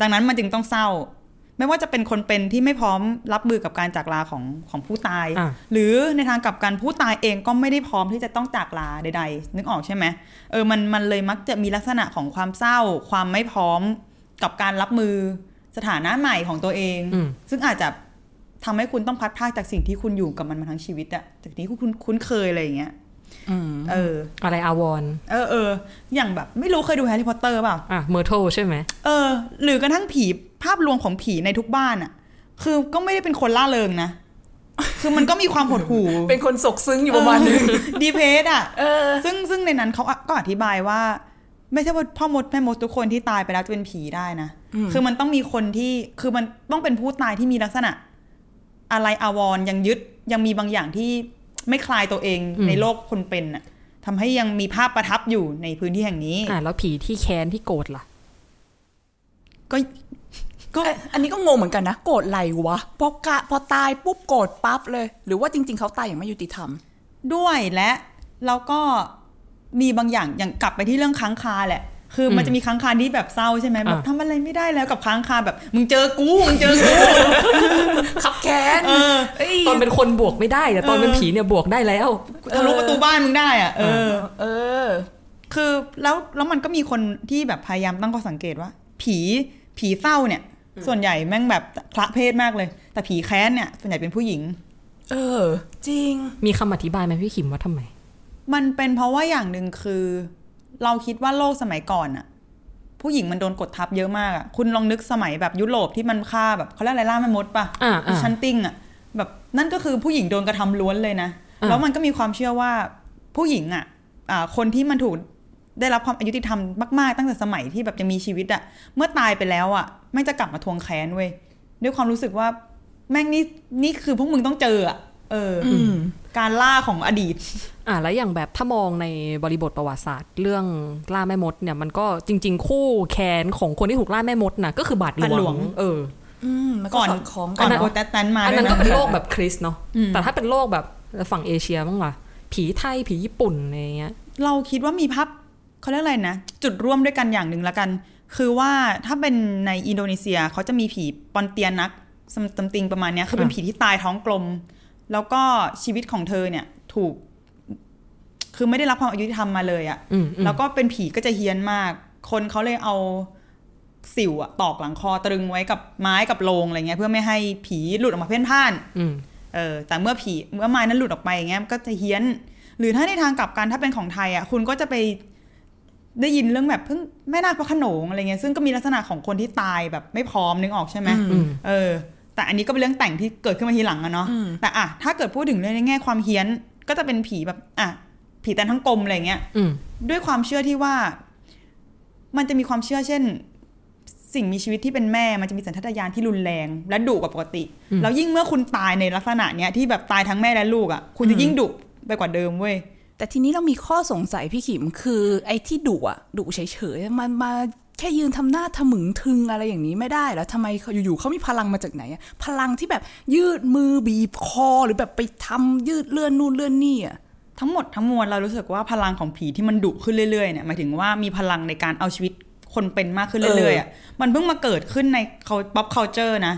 ดังนั้นมันจึงต้องเศร้าไม่ว่าจะเป็นคนเป็นที่ไม่พร้อมรับมือกับการจากลาของผู้ตายหรือในทางกลับกันผู้ตายเองก็ไม่ได้พร้อมที่จะต้องจากลาใดๆนึกออกใช่ไหมมันเลยมักจะมีลักษณะของความเศร้าความไม่พร้อมกับการรับมือสถานะใหม่ของตัวเองซึ่งอาจจะทำให้คุณต้องพัดพรากจากสิ่งที่คุณอยู่กับมันมาทั้งชีวิตอะจากนี้คุณคุ้นเคยอะไรอย่างเงี้ยอะไรอาวอนอย่างแบบไม่รู้เคยดูแฮร์รี่พอตเตอร์เปล่าเมอร์โธใช่ไหมหรือกระทั่งผีภาพลวงของผีในทุกบ้านอ่ะคือก็ไม่ได้เป็นคนล่าเริงนะคือมันก็มีความหดหู่ เป็นคนสกซึ้งอยู่ประมาณนึง ดีเพสอ่ะซึ่งในนั้นเขาก็อธิบายว่าไม่ใช่ว่าพ่อมดแม่มดทุกคนที่ตายไปแล้วจะเป็นผีได้นะคือมันต้องมีคนที่คือมันต้องเป็นผู้ตายที่มีลักษณะอะไรอาวรยังยึดยังมีบางอย่างที่ไม่คลายตัวเองในโลกคนเป็นน่ะทำให้ยังมีภาพประทับอยู่ในพื้นที่แห่งนี้แล้วผีที่แค้นที่โกรธล่ะก็อันนี้ก็งงเหมือนกันนะโกรธอะไรวะพอตายปุ๊บโกรธปั๊บเลยหรือว่าจริงๆเขาตายอย่างไม่ยุติธรรมด้วยและ แล้วก็มีบางอย่างอย่างกลับไปที่เรื่องค้างคาแหละคือมันจะมีค้างคาที่แบบเศร้าใช่ไหมแบบทำอะไรไม่ได้แล้วกับค้างคาแบบมึงเจอกูมึงเจอกูขับแขนตอนเป็นคนบวกไม่ได้แต่ตอนเป็นผีเนี่ยบวกได้แล้วทะลุประตูบ้านมึงได้อ่ะคือแล้วมันก็มีคนที่แบบพยายามตั้งข้อสังเกตว่าผีเศร้าเนี่ยส่วนใหญ่แม่งแบบคละเพศมากเลยแต่ผีแค้นเนี่ยส่วนใหญ่เป็นผู้หญิงจริงมีคำอธิบายไหมพี่ขิมว่าทำไมมันเป็นเพราะว่าอย่างนึงคือเราคิดว่าโลกสมัยก่อนน่ะผู้หญิงมันโดนกดทับเยอะมากอ่ะคุณลองนึกสมัยแบบยุโรปที่มันฆ่าแบบเขาเรียกอะไรล่าแม่มดป่ะชันติ้งอ่ะแบบนั่นก็คือผู้หญิงโดนกระทำล้วนเลยนะแล้วมันก็มีความเชื่อว่าผู้หญิงอ่ะคนที่มันถูกได้รับความอยุติธรรมมากๆตั้งแต่สมัยที่แบบยังมีชีวิตอ่ะเมื่อตายไปแล้วอ่ะไม่จะกลับมาทวงแค้นเว้ยด้วยความรู้สึกว่าแม่งนี่คือพวกมึงต้องเจออ่ะการล่าของอดีตแล้วอย่างแบบถ้ามองในบริบทประวัติศาสตร์เรื่องล่าแม่มดเนี่ยมันก็จริงๆคู่แค้นของคนที่ถูกล่าแม่มดน่ะก็คือบาทหลวงก่อนโปรเตสแตนต์มาอันนั้นก็เป็นโลกแบบคริสต์เนาะแต่ถ้าเป็นโลกแบบฝั่งเอเชียบ้างล่ะผีไทยผีญี่ปุ่นอะไรเงี้ยเราคิดว่ามีภาพเขาเรียกอะไรนะจุดร่วมด้วยกันอย่างหนึ่งละกันคือว่าถ้าเป็นในอินโดนีเซียเขาจะมีผีปอนเตียนักซัมติงประมาณนี้คือเป็นผีที่ตายท้องกลมแล้วก็ชีวิตของเธอเนี่ยถูกคือไม่ได้รับความยุติธรรมมาเลยอ่ะแล้วก็เป็นผีก็จะเฮี้ยนมากคนเขาเลยเอาสิวอ่ะตอกหลังคอตรึงไว้กับไม้กับโลงอะไรเงี้ยเพื่อไม่ให้ผีหลุดออกมาเพ่นพ่านแต่เมื่อไม้นั้นหลุดออกไปอย่างเงี้ยก็จะเฮี้ยนหรือถ้าในทางกลับกันถ้าเป็นของไทยอ่ะคุณก็จะไปได้ยินเรื่องแบบเพิ่งแม่นาคพระโขนงอะไรเงี้ยซึ่งก็มีลักษณะของคนที่ตายแบบไม่พร้อมนึกออกใช่ไหมแต่อันนี้ก็เป็นเรื่องแต่งที่เกิดขึ้นมาทีหลังอะเนาะแต่อะถ้าเกิดพูดถึงเรื่องในแง่ความเฮี้ยนก็จะเป็นผีแบบอะผีแตนทั้งกลมอะไรเงี้ยด้วยความเชื่อที่ว่ามันจะมีความเชื่อเช่นสิ่งมีชีวิตที่เป็นแม่มันจะมีสัญชาตญาณที่รุนแรงและดุกว่าปกติแล้วยิ่งเมื่อคุณตายในลักษณะเนี้ยที่แบบตายทั้งแม่และลูกอะคุณจะยิ่งดุไปกว่าเดิมเว้ยแต่ทีนี้เรามีข้อสงสัยพี่ขิมคือไอ้ที่ดุอะดุเฉยๆมันมาแค่ยืนทำหน้าทะมึงทึงอะไรอย่างนี้ไม่ได้แล้วทำไมอยู่ๆเขามีพลังมาจากไหนพลังที่แบบยืดมือบีบคอหรือแบบไปทำยืดเลื่อนนู่นเลื่อนนี่ทั้งหมดทั้งมวลเรารู้สึกว่าพลังของผีที่มันดุขึ้นเรื่อยๆเนี่ยหมายถึงว่ามีพลังในการเอาชีวิตคนเป็นมากขึ้นเรื่อยๆมันเพิ่งมาเกิดขึ้นใน pop culture นะ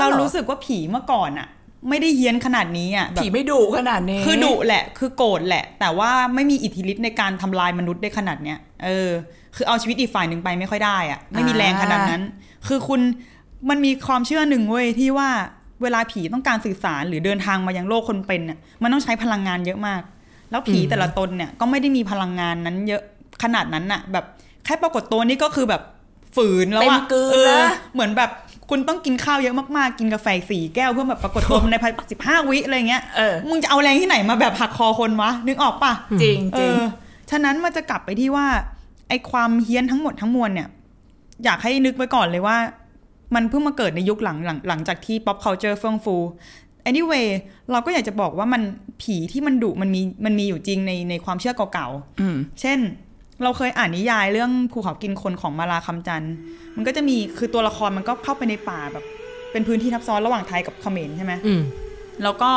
เรารู้สึกว่าผีเมื่อก่อนอะไม่ได้เฮี้ยนขนาดนี้อ่ะผีไม่ดุขนาดนี้คือดุแหละคือโกรธแหละแต่ว่าไม่มีอิทธิฤทธิ์ในการทำลายมนุษย์ได้ขนาดเนี้ยคือเอาชีวิตอีกฝ่ายหนึ่งไปไม่ค่อยได้อ่ะไม่มีแรงขนาดนั้นคือมันมีความเชื่อหนึ่งเว้ยที่ว่าเวลาผีต้องการสื่อสารหรือเดินทางมายังโลกคนเป็นน่ะมันต้องใช้พลังงานเยอะมากแล้วผีแต่ละตนเนี่ยก็ไม่ได้มีพลังงานนั้นเยอะขนาดนั้นน่ะแบบแค่ปรากฏตัวนี่ก็คือแบบฝืนแล้วอ่ะเหมือนแบบคุณต้องกินข้าวเยอะมากๆกินกาแฟ4แก้วเพื่อแบบปรากฏตัวในภายใน15วิอะไรเงี้ยมึงจะเอาแรงที่ไหนมาแบบหักคอคนวะนึกออกป่ะจริงฉะนั้นมันจะกลับไปที่ว่าไอ้ความเฮี้ยนทั้งหมดทั้งมวลเนี่ยอยากให้นึกไว้ก่อนเลยว่ามันเพิ่งมาเกิดในยุคหลังจากที่ pop culture เฟื่องฟู anyway เราก็อยากจะบอกว่ามันผีที่มันดุมันมีอยู่จริงในความเชื่อเก่าๆเช่นเราเคยอ่านนิยายเรื่องภูเขากินคนของมาลาคำจันทร์มันก็จะมีคือตัวละครมันก็เข้าไปในป่าแบบเป็นพื้นที่ทับซ้อนระหว่างไทยกับเขมรใช่ไหมแล้วก็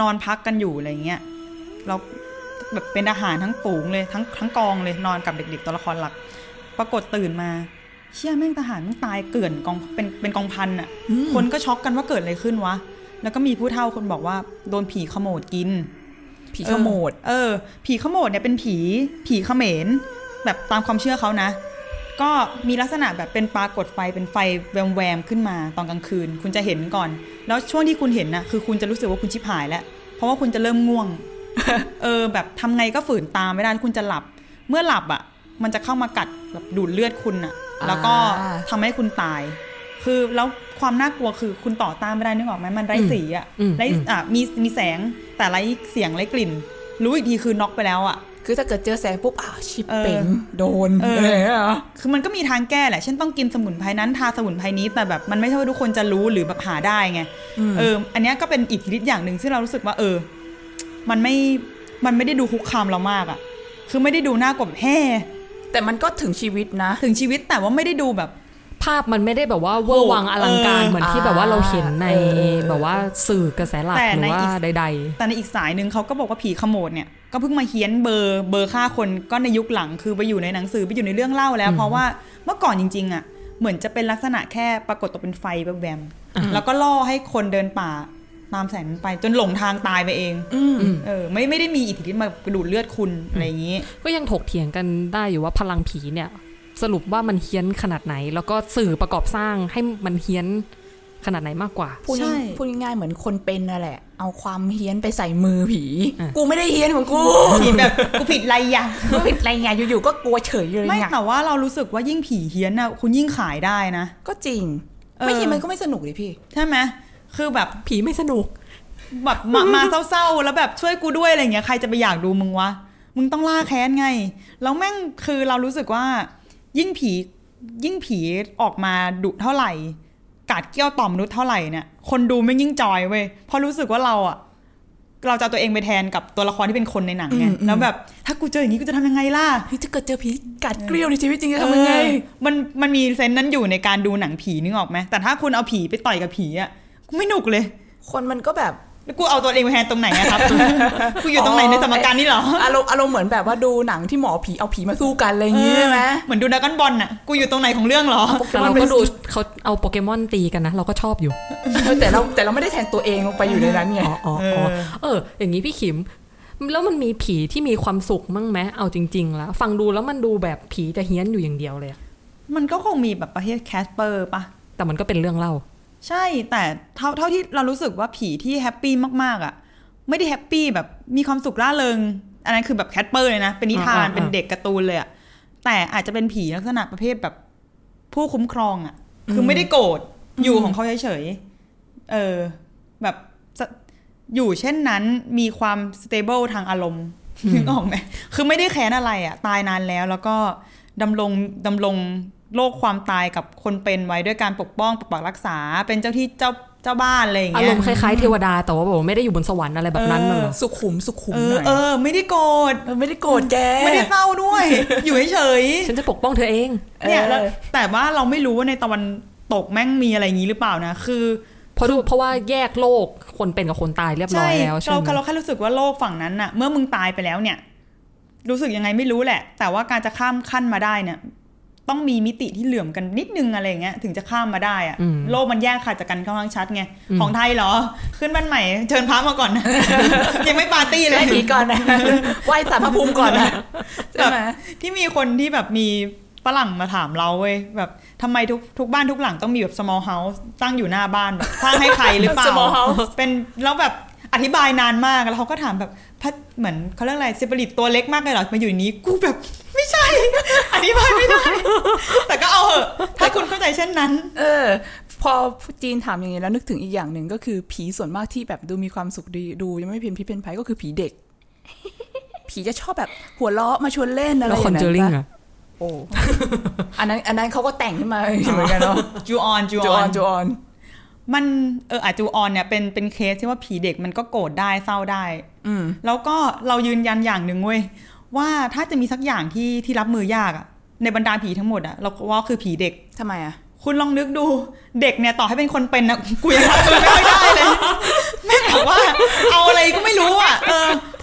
นอนพักกันอยู่อะไรเงี้ยแล้วแบบเป็นอาหารทั้งฝูงเลยทั้งกองเลยนอนกับเด็กๆตัวละครหลักปรากฏตื่นมาเชี่ยแม่งทหารมันตายเกลื่อนกองเป็นกองพันอ่ะคนก็ช็อกกันว่าเกิดอะไรขึ้นวะแล้วก็มีผู้เฒ่าคนบอกว่าโดนผีขโมดกินผีขโมดผีขโมดเนี่ยเป็นผีเขมรแบบตามความเชื่อเขานะก็มีลักษณะแบบเป็นปรากฏไฟเป็นไฟแวมๆขึ้นมาตอนกลางคืนคุณจะเห็นก่อนแล้วช่วงที่คุณเห็นนะคือคุณจะรู้สึกว่าคุณชิบหายแล้วเพราะว่าคุณจะเริ่มง่วง แบบทำไงก็ฝืนตามไม่ได้คุณจะหลับเมื่อหลับอ่ะมันจะเข้ามากัดแบบดูดเลือดคุณอ่ะแล้วก็ทำให้คุณตายคือแล้วความน่ากลัวคือคุณต่อต้านไม่ได้นึกออกไหมมันไร้สีอ่ะไร้มีแสงแต่ไร้เสียงไร้กลิ่นรู้อีกทีคือน็อกไปแล้วอ่ะคือถ้าเกิดเจอแสงปุ๊บชิบเป่งโดนอะไรอ่ะคือมันก็มีทางแก้แหละเช่นต้องกินสมุนไพรนั้นทาสมุนไพรนี้แต่แบบมันไม่ใช่ว่าทุกคนจะรู้หรือแบบหาได้ไงอันนี้ก็เป็นอิทธิฤทธิ์อย่างหนึ่งซึ่งเรารู้สึกว่ามันไม่ได้ดูคุกคามเรามากอ่ะคือไม่ได้ดูน่ากลัวแฮ่แต่มันก็ถึงชีวิตนะถึงชีวิตแต่ว่าไม่ได้ดูแบบ ภาพมันไม่ได้แบบว่าเวอร์วังอลังการเหมือนที่แบบว่าเราเห็นในแบบว่าสื่อกระแสหลักหรือว่าใดๆแต่ในอีกสายนึงเขาก็บอกว่าผีขโมดเนี่ยก็เพิ่งมาเฮี้ยนเบอร์ฆ่าคนก็ในยุคหลังคือไปอยู่ในหนังสือไปอยู่ในเรื่องเล่าแล้วเพราะว่าเมื่อก่อนจริงๆอ่ะเหมือนจะเป็นลักษณะแค่ปรากฏตัวเป็นไฟแบบแวมแล้วก็ล่อให้คนเดินป่าตามแสงมันไปจนหลงทางตายไปเองไม่ได้มีอิทธิฤทธิ์มาดูดเลือดคุณอะไรอย่างนี้ก็ยังถกเถียงกันได้อยู่ว่าพลังผีเนี่ยสรุปว่ามันเฮี้ยนขนาดไหนแล้วก็สื่อประกอบสร้างให้มันเฮี้ยนขนาดไหนมากกว่าพูดง่ายๆเหมือนคนเป็นนั่นแหละเอาความเฮี้ยนไปใส่มือผีกูไม่ได้เฮี้ยนของกูผิดแบบกูผิดไรอย่างกูผิดไรอย่างอยู่ๆก็กลัวเฉยเลยไม่แต่ว่าเรารู้สึกว่ายิ่งผีเฮี้ยนน่ะคุณยิ่งขายได้นะก็จริงไม่เฮี้ยนมันก็ไม่สนุกดิพี่ใช่ไหมคือแบบผีไม่สนุกแบบมาเศร้าๆแล้วแบบช่วยกูด้วยอะไรอย่างเงี้ยใครจะไปอยากดูมึงวะมึงต้องล่าแค้นไงแล้วแม่งคือเรารู้สึกว่ายิ่งผีออกมาดุเท่าไหร่กาดเกี้ยวต่อมมนุษย์เท่าไหร่เนี่ยคนดูไม่ยิ่งจอยเว้ยเพราะรู้สึกว่าเราจะเอาตัวเองไปแทนกับตัวละครที่เป็นคนในหนังไงแล้วแบบถ้ากูเจออย่างนี้กูจะทำยังไงล่ะถ้าเกิดเจอผีกาดเกลี้ยวในชีวิตจริงจะทำยังไงมันมีเซนส์นั้นอยู่ในการดูหนังผีนึกออกไหมแต่ถ้าคุณเอาผีไปต่อยกับผีอ่ะกูไม่หนุกเลยคนมันก็แบบแล้วกูเอาตัวเองไปแทนตรงไหนอะครับกูอยู่ตรงไหนในสมการนี้หรออารมณ์เหมือนแบบว่าดูหนังที่หมอผีเอาผีมาสู้กันอะไรอย่างเงี้ยใช่ไหมเหมือนดูดราก้อนบอลน่ะกูอยู่ตรงไหนของเรื่องหรอเราก็ดูเขาเอาโปเกมอนตีกันนะเราก็ชอบอยู่แต่เราไม่ได้แทนตัวเองลงไปอยู่ในนั้นไงอย่างงี้พี่ขิมแล้วมันมีผีที่มีความสุขมั้งไหมเอาจริงๆแล้วฟังดูแล้วมันดูแบบผีจะเฮี้ยนอยู่อย่างเดียวเลยมันก็คงมีแบบประเภทแคสเปอร์ป่ะแต่มันก็เป็นเรื่องเล่าใช่แต่เท่าที่เรารู้สึกว่าผีที่แฮปปี้มากๆอ่ะไม่ได้แฮปปี้แบบมีความสุขร่าเริงอันนั้นคือแบบแคสเปอร์เลยนะเป็นนิทานเป็นเด็กการ์ตูนเลยอ่ะแต่อาจจะเป็นผีลักษณะประเภทแบบผู้คุ้มครองอ่ะคือไม่ได้โกรธอยู่ของเขาเฉยๆแบบอยู่เช่นนั้นมีความสเตเบิลทางอารมณ์นึกออกไหมคือไม่ได้แค้นอะไรอ่ะตายนานแล้วแล้วก็ดำรงโลกความตายกับคนเป็นไว้ด้วยการปกป้องปกปักรักษาเป็นเจ้าที่เจ้าบ้านอะไรอย่างเงี้ยอารมณ์คล้ายๆเทวดาแต่ว่าไม่ได้อยู่บนสวรรค์อะไรแบบนั้นเลยสุขุมหน่อยไม่ได้โกรธไม่ได้โกรธแกไม่ได้เศร้าด้วย อยู่เฉยๆฉันจะปกป้องเธอเองเนี่ยแต่ว่าเราไม่รู้ว่าในตะวันตกแม่งมีอะไรอย่างงี้หรือเปล่านะคือเพราะว่าแยกโลกคนเป็นกับคนตายเรียบร้อยแล้วใช่เราแค่รู้สึกว่าโลกฝั่งนั้นน่ะเมื่อมึงตายไปแล้วเนี่ยรู้สึกยังไงไม่รู้แหละแต่ว่าการจะข้ามขั้นมาได้เนี่ยต้องมีมิติที่เหลื่อมกันนิดนึงอะไรอย่างเงี้ยถึงจะข้ามมาได้อะโลกมันแยกขาดจากกันค่อนข้างชัดไงของไทยเหรอขึ้นบ้านใหม่เชิญพระมาก่อนนะ ยังไม่ปาร์ตี้เลย ผีก่อนนะ ไหว้ศาลพระภูมิก่อนนะ ใช่ไหมที่มีคนที่แบบมีฝรั่งมาถามเราเว้ยแบบทำไมทุกบ้านทุกหลังต้องมีแบบ small house ตั้งอยู่หน้าบ้านแบบสร้างให้ใครหรือเปล่า small house เป็นแล้วแบบอธิบายนานมากแล้วเขาก็ถามแบบเหมือนเขาเรียกอะไรซิบิลิตตัวเล็กมากเลยเหรอมาอยู่นี้กูแบบไม่ใช่อธิบายไม่ได้ แต่ก็เอาเหอะถ้าคุณเข้าใจเช่นนั้นพอจีนถามอย่างนี้แล้วนึกถึงอีกอย่างหนึ่งก็คือผีส่วนมากที่แบบดูมีความสุขดีดูยังไม่เพี้ยนพิษเพี้ยนภัยก็คือผีเด็ก ผีจะชอบแบบหัวเราะมาชวนเล่นอะไรอย่างเงี้ยแล้วคอนเจอริ่งอะโอ้ อันนั้นเขาก็แต่งขึ้นมาเหมือนกันเนาะจูออนมันอาจจะออนเนี่ยเป็นเคสที่ว่าผีเด็กมันก็โกรธได้เศร้าได้แล้วก็เรายืนยันอย่างหนึ่งเว้ยว่าถ้าจะมีสักอย่างที่รับมือยากอะในบรรดาผีทั้งหมดอะเราว่าคือผีเด็กทำไมอะคุณลองนึกดูเด็กเนี่ยต่อให้เป็นคนเป็นนะกูยังรับมือไม่ได้เลยแม่บอกว่าเอาอะไรก็ไม่รู้อะ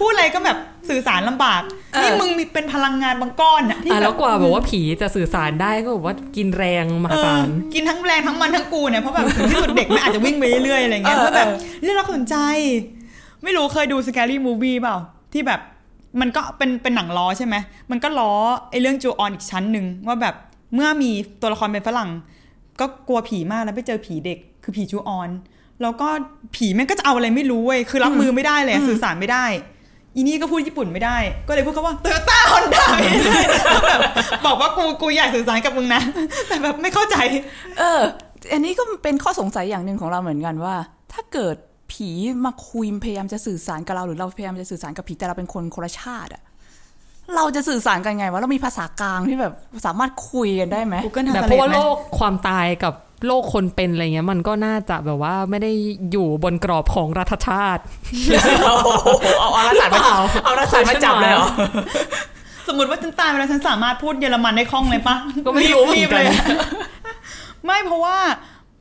พูดอะไรก็แบบสื่อสารลำบากนี่มึงมีเป็นพลังงานบางก้อนอะที่แล้วกว่าแบบว่าผีจะสื่อสารได้ก็แบบว่ากินแรงมหาศาลกินทั้งแรงทั้งมันทั้งกูเนี่ยเพราะแบบที่สุดเด็กมันอาจจะวิ่งไปเรื่อยๆอะไรเงี้ยก็แบบเรื่องน่าสนใจไม่รู้เคยดู Scary Movie เปล่าที่แบบมันก็เป็นหนังล้อใช่ไหมมันก็ล้อไอ้เรื่องจูออนอีกชั้นนึงว่าแบบเมื่อมีตัวละครเป็นฝรั่งก็กลัวผีมากแล้วไปเจอผีเด็กคือผีจูออนแล้วก็ผีแม่งก็จะเอาอะไรไม่รู้เว้ยคือรับมือไม่ได้เลยสื่อสารไม่ได้อีนี่ก็พูดญี่ปุ่นไม่ได้ก็เลยพูดเขาว่า Toyota Honda แบบบอกว่ากูอยากสื่อสารกับมึงนะแต่แบบไม่เข้าใจอันนี้ก็เป็นข้อสงสัยอย่างนึงของเราเหมือนกันว่าถ้าเกิดผีมาคุยพยายามจะสื่อสารกับเราหรือเราพยายามจะสื่อสารกับผีแต่เราเป็นคนคนละชาติอะเราจะสื่อสารกันไงวะเรามีภาษากลางที่แบบสามารถคุยกันได้ไหมแต่เพราะว่าโลกความตายกับโลกคนเป็นอะไรเงี้ยมันก็น่าจะแบบว่าไม่ได้อยู่บนกรอบของรัฐชาติเอารัฐศาสตร์มาเอารัฐศาสตร์มาจับเลยเหรอสมมติว่าฉันตายไปแล้วฉันสามารถพูดเยอรมันได้คล่องเลยปะก็ไม่รู้เหมือนกัน ไม่เพราะว่า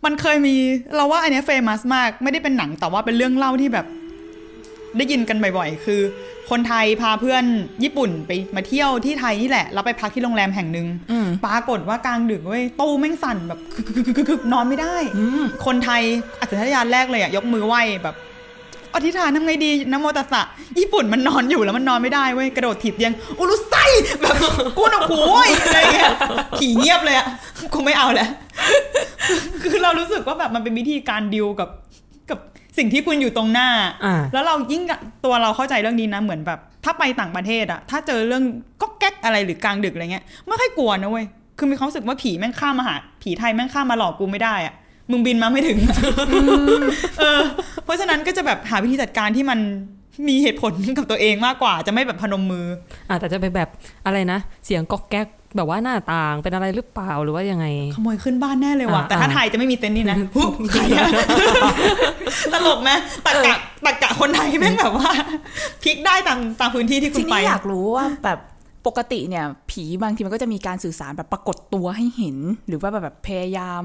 มันเคยมีเราว่าอันนี้เฟมัสมากไม่ได้เป็นหนังแต่ว่าเป็นเรื่องเล่าที่แบบได้ยินกันบ่อยๆคือคนไทยพาเพื่อนญี่ปุ่นไปมาเที่ยวที่ไทยนี่แหละแล้วไปพักที่โรงแรมแห่งหนึ่งปรากฏว่ากลางดึกเว้ยตู้แม่งสั่นแบบนอนไม่ได้คนไทยอัจฉริยะแรกเลยอะยกมือไหว้แบบอธิษฐานทำไงดีนะโมตัสสะญี่ปุ่นมันนอนอยู่แล้วมันนอนไม่ได้เว้ยกระโดดถีบเตียงอุลุไซแบบกูหนวกหูอะไรเงี้ยขี่เงียบเลยอะกูไม่เอาแล้วคือเรารู้สึกว่าแบบมันเป็นวิธีการดิวกับสิ่งที่คุณอยู่ตรงหน้าแล้วเรายิ่งตัวเราเข้าใจเรื่องนี้นะเหมือนแบบถ้าไปต่างประเทศอะถ้าเจอเรื่องก๊อกแก๊กอะไรหรือกลางดึกอะไรเงี้ยไม่ค่อยกลัวนะเว้ยคือมีความรู้สึกว่าผีแม่งข้ามมาหาผีไทยแม่งข้ามมาหลอกกูไม่ได้อะมึงบินมาไม่ถึง เพราะฉะนั้นก็จะแบบหาวิธีจัดการที่มันมีเหตุผลกับตัวเองมากกว่าจะไม่แบบพนมมือแต่จะไปแบบอะไรนะเสียงก๊อกแก๊กแบบว่าหน้าต่างเป็นอะไรหรือเปล่าหรือว่ายังไงขโมยขึ้นบ้านแน่เลยว่ะแต่ถ้าไทยจะไม่มีเต็นท์นี่นะหุบใครอะตลกไหมตะกะคนไทยแม่งแบบว่าพลิกได้ตามพื้นที่ที่คุณไปอยากรู้ว่าแบบปกติเนี่ยผีบางทีมันก็จะมีการสื่อสารแบบปรากฏตัวให้เห็นหรือว่าแบบพยายาม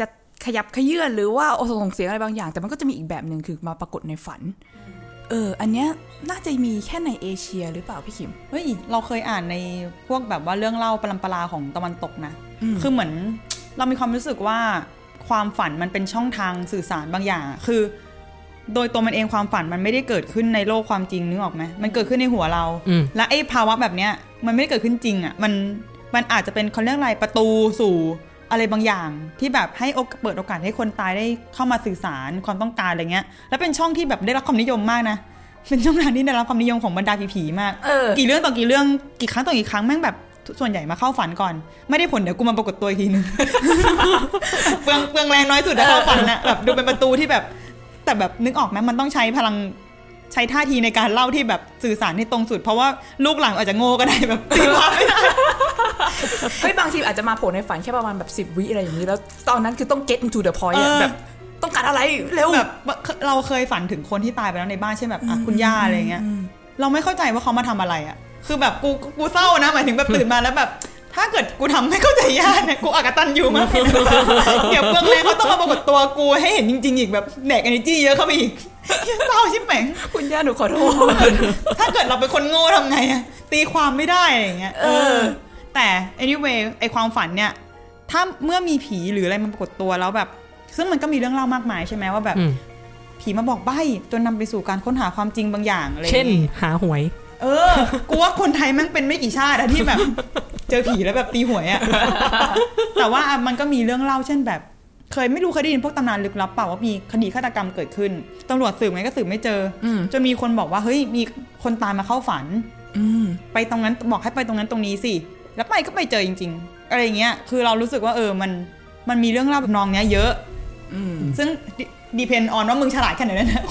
จะขยับขยื่นหรือว่าส่งเสียงอะไรบางอย่างแต่มันก็จะมีอีกแบบนึงคือมาปรากฏในฝันอันเนี้ยน่าจะมีแค่ในเอเชียหรือเปล่าพี่ขิมเฮ้ยเราเคยอ่านในพวกแบบว่าเรื่องเล่าปรัมปราของตะวันตกนะคือเหมือนเรามีความรู้สึกว่าความฝันมันเป็นช่องทางสื่อสารบางอย่างคือโดยตัวมันเองความฝันมันไม่ได้เกิดขึ้นในโลกความจริงนึกออกไหมมันเกิดขึ้นในหัวเราและไอ้ภาวะแบบเนี้ยมันไม่ได้เกิดขึ้นจริงอ่ะมันอาจจะเป็นเขาเรียกอะไรประตูสู่อะไรบางอย่างที่แบบให้เปิดโอกาสให้คนตายได้เข้ามาสื่อสารความต้องการอะไรเงี้ยแล้วเป็นช่องที่แบบได้รับความนิยมมากนะเป็นช่องทางที่ได้รับความนิยมของบรรดาผีมากกี่เรื่องต่อกี่เรื่องกี่ครั้งต่อกี่ครั้งแม่งแบบส่วนใหญ่มาเข้าฝันก่อนไม่ได้ผลเดี๋ยวกูมาปรากฏตัวอีกทีนึง เปลืองแรงน้อยสุดนะเข้าฝันนะแบบดูเป็นประตูที่แบบแต่แบบนึกออกไหมมันต้องใช้พลังใช้ท่าทีในการเล่าที่แบบสื่อสารให้ตรงสุดเพราะว่าลูกหลังอาจจะโง่ก็ได้แบบตีวาไม่ได้เฮ้ยบางทีอาจจะมาโผล่ในฝันแค่ประมาณแบบ10 วิอะไรอย่างนี้แล้วตอนนั้นคือต้อง get into the point แบบต้องการอะไรเร็วแบบเราเคยฝันถึงคนที่ตายไปแล้วในบ้านใช่แบบอ่ะคุณย่าอะไรอย่างเงี้ยเราไม่เข้าใจว่าเขามาทำอะไรอ่ะคือแบบกูเศร้านะหมายถึงแบบตื่นมาแล้วแบบถ้าเกิดกูทำไม่เข้าใจย่าเนี่ยกูอากตันอยู่มากเลยเดี๋ยวเบื้องเลยเขาต้องมาปรากฏตัวกูให้เห็นจริงๆอีกแบบแดก energy เยอะเข้าไปอีกเศร้าชิบแหม่งคุณย่าหนูขอโทษถ้าเกิดเราเป็นคนโง่ทำไงอ่ะตีความไม่ได้อะไรอย่างเงี้ยแต่ anyway ไอความฝันเนี่ยถ้าเมื่อมีผีหรืออะไรมันปรากฏตัวแล้วแบบซึ่งมันก็มีเรื่องเล่ามากมายใช่ไหมว่าแบบผีมาบอกใบ้จนนำไปสู่การค้นหาความจริงบางอย่างอะไรเช่นหาหวยกูว่าคนไทยมันเป็นไม่กี่ชาติอะที่แบบเจอผีแล้วแบบตีหวยอะ แต่ว่ามันก็มีเรื่องเล่าเช่นแบบเคยไม่รู้เคยได้ยินพวกตำนานลึกลับเปล่าว่ามีคดีฆาตกรรมเกิดขึ้นตำรวจสืบไงก็สืบไม่เจอจนมีคนบอกว่าเฮ้ยมีคนตายมาเข้าฝันไปตรงนั้นบอกให้ไปตรงนั้นตรงนี้สิแล้วไปก็ไปเจอจริงๆอะไรเงี้ยคือเรารู้สึกว่ามันมีเรื่องเล่าแบบนองเนี้ยเยอะซึ่งdepend on ว่ามึงฉลาดแค่ไหนนั่นนะ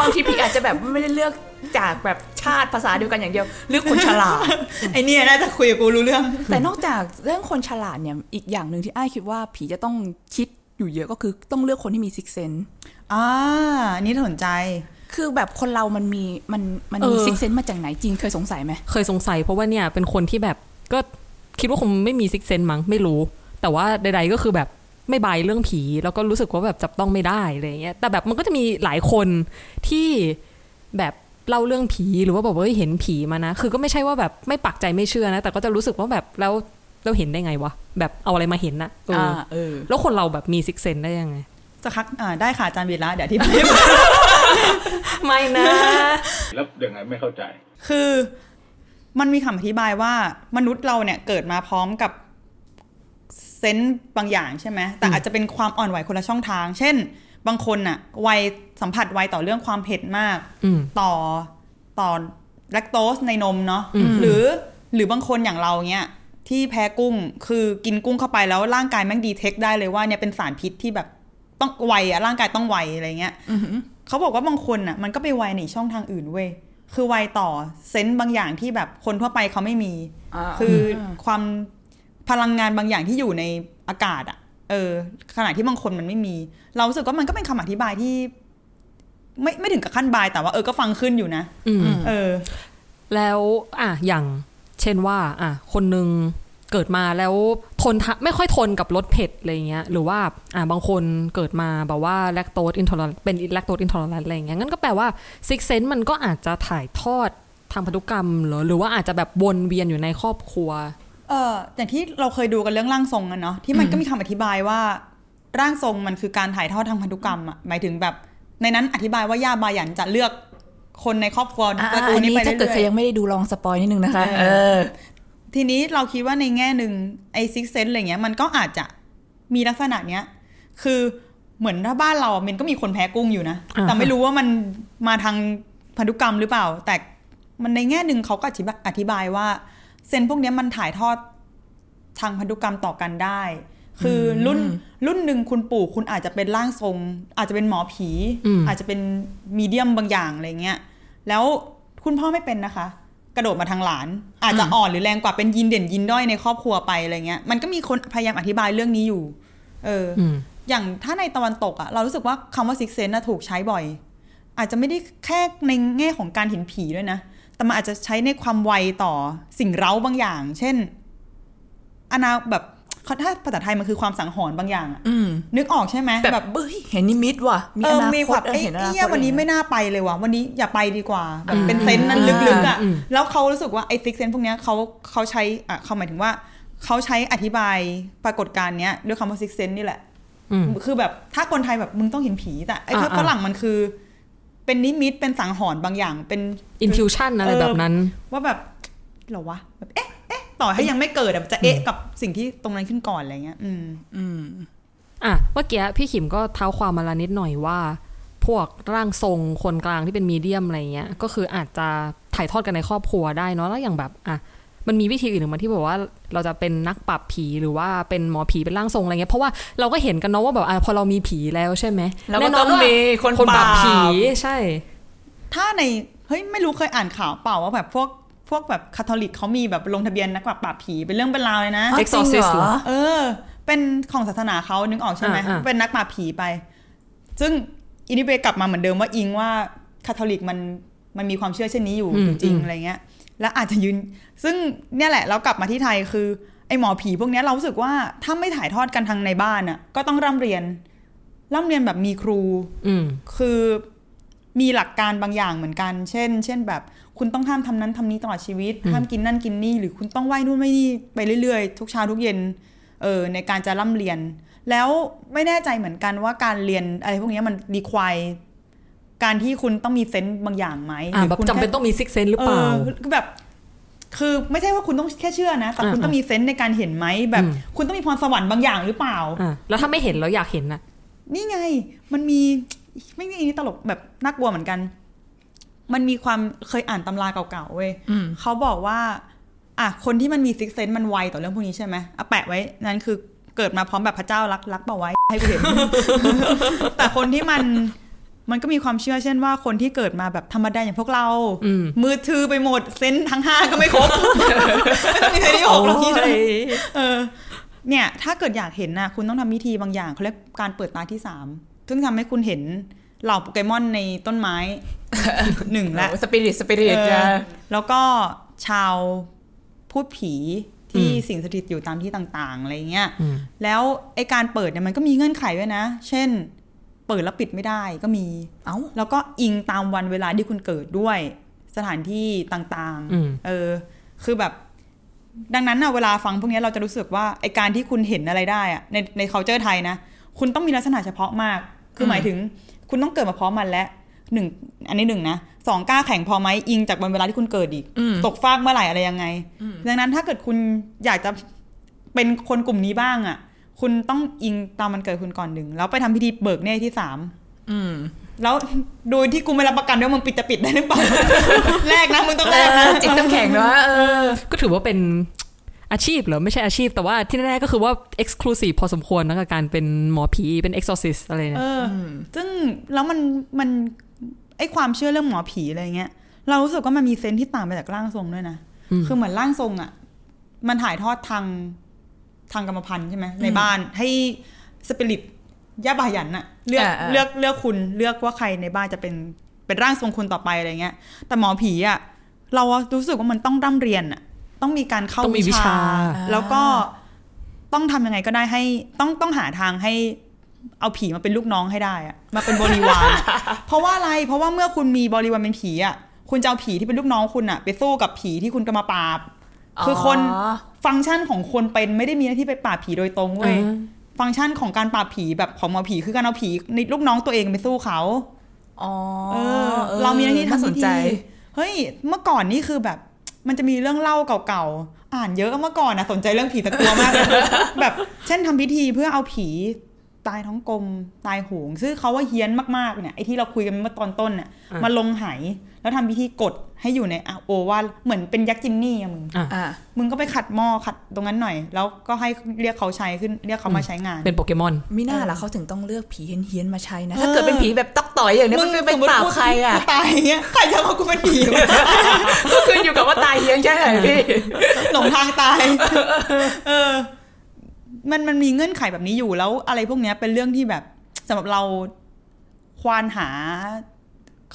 บางทีพี่อาจจะแบบไม่ได้เลือกจากแบบชาติภาษาเดียวกันอย่างเดียวเลือกคนฉลาดไอ้เนี่ยน่าจะคุยกับกูรู้เรื่องแต่นอกจากเรื่องคนฉลาดเนี่ยอีกอย่างนึงที่อ้ายคิดว่าผีจะต้องคิดอยู่เยอะก็คือต้องเลือกคนที่มี sixth sense อันนี้น่าสนใจคือแบบคนเรามันมี sixth sense มาจากไหนจริงเคยสงสัยมั้ยเคยสงสัยเพราะว่าเนี่ยเป็นคนที่แบบก็คิดว่าคงไม่มี sixth sense มั้งไม่รู้แต่ว่าใดๆก็คือแบบไม่บายเรื่องผีแล้วก็รู้สึกว่าแบบจับต้องไม่ได้อะไรเงี้ยแต่แบบมันก็จะมีหลายคนที่แบบเล่าเรื่องผีหรือว่าแบบเฮ้ยเห็นผีมานะคือก็ไม่ใช่ว่าแบบไม่ปักใจไม่เชื่อนะแต่ก็จะรู้สึกว่าแบบแล้วเราเห็นได้ไงวะแบบเอาอะไรมาเห็นนะแล้วคนเราแบบมีซิกเซนได้ยังไงจะคักได้ค่ะอาจารย์วีระเดี๋ยวที่ ไม่นะแล้วยังไงไม่เข้าใจคือมันมีคำอธิบายว่ามนุษย์เราเนี่ยเกิดมาพร้อมกับเซนส์บางอย่างใช่ไหมแต่อาจจะเป็นความอ่อนไหวคนละช่องทางเช่นบางคนน่ะไวสัมผัสไวต่อเรื่องความเผ็ดมากต่อแลคโตสในนมเนาะหรือบางคนอย่างเราเนี้ยที่แพ้กุ้งคือกินกุ้งเข้าไปแล้วร่างกายแม่งดีเทคได้เลยว่าเนี่ยเป็นสารพิษที่แบบต้องไวอะร่างกายต้องไวอะไรเงี้ยเขาบอกว่าบางคนน่ะมันก็ไปไวในช่องทางอื่นเว้ยคือไวต่อเซนส์บางอย่างที่แบบคนทั่วไปเขาไม่มีคือความพลังงานบางอย่างที่อยู่ในอากาศอ่ะขณะที่บางคนมันไม่มีเรารู้สึกว่ามันก็เป็นคำอธิบายที่ไม่ถึงกับขั้นบายแต่ว่าก็ฟังขึ้นอยู่นะแล้วอย่างเช่นว่าคนนึงเกิดมาแล้ว ทนไม่ค่อยทนกับรสเผ็ดอะไรเงี้ยหรือว่าบางคนเกิดมาแบบว่าแลคโตสอินทอลเลอเรนซ์เป็นแลคโตสอินทอลเลอเรนซ์อะไรเงี้ยงั้นก็แปลว่าซิกเซนส์มันก็อาจจะถ่ายทอดทางพันธุกรรมหรือว่าอาจจะแบบวนเวียนอยู่ในครอบครัวอย่างที่เราเคยดูกันเรื่องร่างทรงกันเนาะที่มันก็มีคำอธิบายว่าร่างทรงมันคือการถ่ายทอดทางพันธุกรรมอ่ะหมายถึงแบบในนั้นอธิบายว่าย่าบายันจะเลือกคนในครอบครัวตระกูลนี้ไปเรื่อยๆถ้าเกิดใครยังไม่ได้ดูลองสปอยนิดนึงนะคะทีนี้เราคิดว่าในแง่นึงไอ้ซิกเซนส์อะไรเงี้ยมันก็อาจจะมีลักษณะเนี้ยคือเหมือนถ้าบ้านเรามันก็มีคนแพ้กุ้งอยู่นะแต่ไม่รู้ว่ามันมาทางพันธุกรรมหรือเปล่าแต่มันในแง่นึงเขาก็อธิบายว่าเซนพวกนี้มันถ่ายทอดทางพันธุกรรมต่อกันได้คือรุ่นหนึ่งคุณปู่คุณอาจจะเป็นร่างทรงอาจจะเป็นหมอผีอาจจะเป็นมีเดียมบางอย่างอะไรเงี้ยแล้วคุณพ่อไม่เป็นนะคะกระโดดมาทางหลานอาจจะอ่อนหรือแรงกว่าเป็นยีนเด่นยีนด้อยในครอบครัวไปอะไรเงี้ยมันก็มีคนพยายามอธิบายเรื่องนี้อยู่อย่างถ้าในตะวันตกอะเรารู้สึกว่าคำว่าซิกเซนส์ถูกใช้บ่อยอาจจะไม่ได้แค่ในแง่ของการเห็นผีด้วยนะแต่มันอาจจะใช้ในความไวต่อสิ่งเร้าบางอย่างเช่นแบบถ้าภาษาไทยมันคือความสังหรณ์บางอย่างนึกออกใช่ไหมแบบเบ้ยเห็นนิมิตว่ะมีอนาคตเห็นอนาคตเอ้ยวันนี้ไม่น่าไปเลยว่ะวันนี้อย่าไปดีกว่าแบบเป็นเซนส์นั้นลึกๆอ่ะแล้วเขารู้สึกว่าไอ้ซิกเซนส์พวกเนี้ยเขาใช้เขาหมายถึงว่าเขาใช้อธิบายปรากฏการณ์เนี้ยด้วยคำว่าซิกเซนส์นี่แหละคือแบบถ้าคนไทยแบบมึงต้องเห็นผีแต่ไอ้ฝรั่งมันคือเป็นนิมิตเป็นสังหรณ์บางอย่างเป็นอินฟิวชั่นอะไรแบบนั้นว่าแบบเหรอวะแบบเอ๊ะต่อให้ยังไม่เกิดจะเอ๊ะกับสิ่งที่ตรงนั้นขึ้นก่อนอะไรเงี้ยเมื่อกี้พี่ขิมก็เท้าความมาละนิดหน่อยว่าพวกร่างทรงคนกลางที่เป็นมีเดียมอะไรเงี้ยก็คืออาจจะถ่ายทอดกันในครอบครัวได้เนาะแล้วอย่างแบบมันมีวิธีอื่นมาที่บอกว่าเราจะเป็นนักปราบผีหรือว่าเป็นหมอผีเป็นร่างทรงอะไรเงี้ยเพราะว่าเราก็เห็นกันเนาะว่าแบบพอเรามีผีแล้วใช่ไหมแน่นอนว่าคนปราบผีใช่ถ้าในเฮ้ยไม่รู้เคยอ่านข่าวเปล่าว่าแบบพวกแบบคาทอลิกเขามีแบบลงทะเบียนนักปราบผีเป็นเรื่องเป็นราวเลยนะ Exorcist เหรอเป็นของศาสนาเขานึกออกใช่ไหมเป็นนักปราบผีไปซึ่งอินิเบกลับมาเหมือนเดิมว่าอิงว่าคาทอลิกมันมีความเชื่อเช่นนี้อยู่จริงอะไรเงี้ยแล้วอาจจะยืนซึ่งเนี่ยแหละเรากลับมาที่ไทยคือไอ้หมอผีพวกนี้เรารู้สึกว่าถ้าไม่ถ่ายทอดกันทางในบ้านอ่ะก็ต้องร่ำเรียนแบบมีครูคือมีหลักการบางอย่างเหมือนกันเช่นแบบคุณต้องห้ามทำนั้นทำนี้ตลอดชีวิตห้ามกินนั่นกินนี่หรือคุณต้องไหว้นู่นไหว้นี่ไปเรื่อยๆทุกเช้าทุกเย็นในการจะร่ำเรียนแล้วไม่แน่ใจเหมือนกันว่าการเรียนอะไรพวกนี้มันรีไควร์การที่คุณต้องมีเซนส์บางอย่างไหมแบบจำเป็นต้องมีซิกเซนส์หรือเปล่าแบบคือไม่ใช่ว่าคุณต้องแค่เชื่อนะแต่คุณต้องมีเซนส์ในการเห็นไหมแบบคุณต้องมีพรสวรรค์บางอย่างหรือเปล่าแล้วถ้าไม่เห็นแล้วอยากเห็นนะนี่ไงมันมีไม่ใช่อันนี้ตลกแบบน่ากลัวเหมือนกันมันมีความเคยอ่านตำราเก่าๆเว้ยเขาบอกว่าคนที่มันมีซิกเซนส์มันไวต่อเรื่องพวกนี้ใช่ไหมแปะไว้นั่นคือเกิดมาพร้อมแบบพระเจ้ารักเอาไว้ให้กูเห็น แต่คนที่มันก็มีความเชื่อเช่นว่าคนที่เกิดมาแบบธรรมดาอย่างพวกเรามือถือไปหมดเซนทั้ง5ก็ไม่ครบ ไม่ต้องมีเซนที่6หรอกที่เลยเนี่ยถ้าเกิดอยากเห็นน่ะคุณต้องทำวิธีบางอย่างเขาเรียกการเปิดตาที่3ซึ่งทำให้คุณเห็นเหล่าโปเกมอนในต้นไม้ 1และสปิริตแล้วก็ชาวพูดผีที่สิงสถิตอยู่ตามที่ต่างๆอะไรเงี้ยแล้วไอ้การเปิดเนี่ยมันก็มีเงื่อนไขด้วยนะเช่นเปิดแล้วปิดไม่ได้ก็มีแล้วก็อิงตามวันเวลาที่คุณเกิดด้วยสถานที่ต่างๆคือแบบดังนั้นนะเวลาฟังพวกนี้เราจะรู้สึกว่าไอการที่คุณเห็นอะไรได้อะใน culture ไทยนะคุณต้องมีลักษณะเฉพาะมากคือหมายถึงคุณต้องเกิดมาพร้อมมันและ1อันนี้1นะ2กล้าแข็งพอไหมอิงจากวันเวลาที่คุณเกิดอีกตกฟากเมื่อไหร่อะไรยังไงดังนั้นถ้าเกิดคุณอยากจะเป็นคนกลุ่มนี้บ้างอะคุณต้องอิงตามมันเกิดคุณก่อนหนึ่งแล้วไปทำพิธีเบิกเนตรที่3แล้วโดยที่กูไม่รับประกันว่ามึงจะปิดได้หรือเปล่า แรกนะมึงต้องแรกนะจิตต้องแข็งนะก็ถือว่าเป็นอาชีพเหรอไม่ใช่อาชีพแต่ว่าที่แน่ๆก็คือว่า exclusive พอสมควรนะกับการเป็นหมอผีเป็น exorcist อะไรเนี่ยซึ่งแล้วมันไอความเชื่อเรื่องหมอผีอะไรเงี้ยเรารู้สึกว่ามันมีเซนส์ที่ต่างไปจากร่างทรงด้วยนะคือเหมือนร่างทรงอ่ะมันถ่ายทอดทางกรรมพันธุ์ใช่ไหมในบ้านให้สปิริตย่าบายันน่ะเลือกคุณเลือกว่าใครในบ้านจะเป็นร่างทรงคนต่อไปอะไรเงี้ยแต่หมอผีอ่ะเรารู้สึกว่ามันต้องร่ำเรียนอ่ะต้องมีการเข้าวิชาแล้วก็ ต้องทำยังไงก็ได้ให้ต้องหาทางให้เอาผีมาเป็นลูกน้องให้ได้อะมาเป็นบริวาร เพราะว่าอะไรเพราะว่าเมื่อคุณมีบริวารเป็นผีอะคุณจะเอาผีที่เป็นลูกน้องคุณอะไปสู้กับผีที่คุณกำมาปราบคือคนฟังก์ชันของคนเป็นไม่ได้มีหน้าที่ไปปราบผีโดยตรงเว้ยฟังก์ชันของการปราบผีแบบของหมอผีคือการเอาผีในลูกน้องตัวเองไปสู้เขาเรามีหน้าที่ทำพิธีเฮ้ยเมื่อก่อนนี่คือแบบมันจะมีเรื่องเล่าเก่าๆอ่านเยอะเมื่อก่อนนะสนใจเรื่องผีตะกัวมาก แบบเช่นทำพิธีเพื่อเอาผีตายท้องกลมตายโหงซึ่งเขาว่าเฮี้ยนมากๆเนี่ยไอ้ที่เราคุยกันเมื่อตอนต้นเนี่ยมาลงไหแล้วทำพิธีกดให้อยู่ในโอวาทเหมือนเป็นยักษ์จินนี่อะมึงมึงก็ไปขัดหม้อขัดตรงนั้นหน่อยแล้วก็ให้เรียกเขาใช้ขึ้นเรียกเขามาใช้งานเป็นโปเกมอนไม่น่าล่ะเขาถึงต้องเลือกผีเฮี้ยนๆมาใช้นะถ้าเกิดเป็นผีแบบต๊อกต่อยอย่างเนี้ยมันเป็นป่าวใครอะตายเงี้ยใครจะมากูเป็นผีก็คืออยู่กับว่าตายเฮี้ยนใช่ไหมพี่หลงทางตายมันมีเงื่อนไขแบบนี้อยู่แล้วอะไรพวกเนี้ยเป็นเรื่องที่แบบสำหรับเราควานหา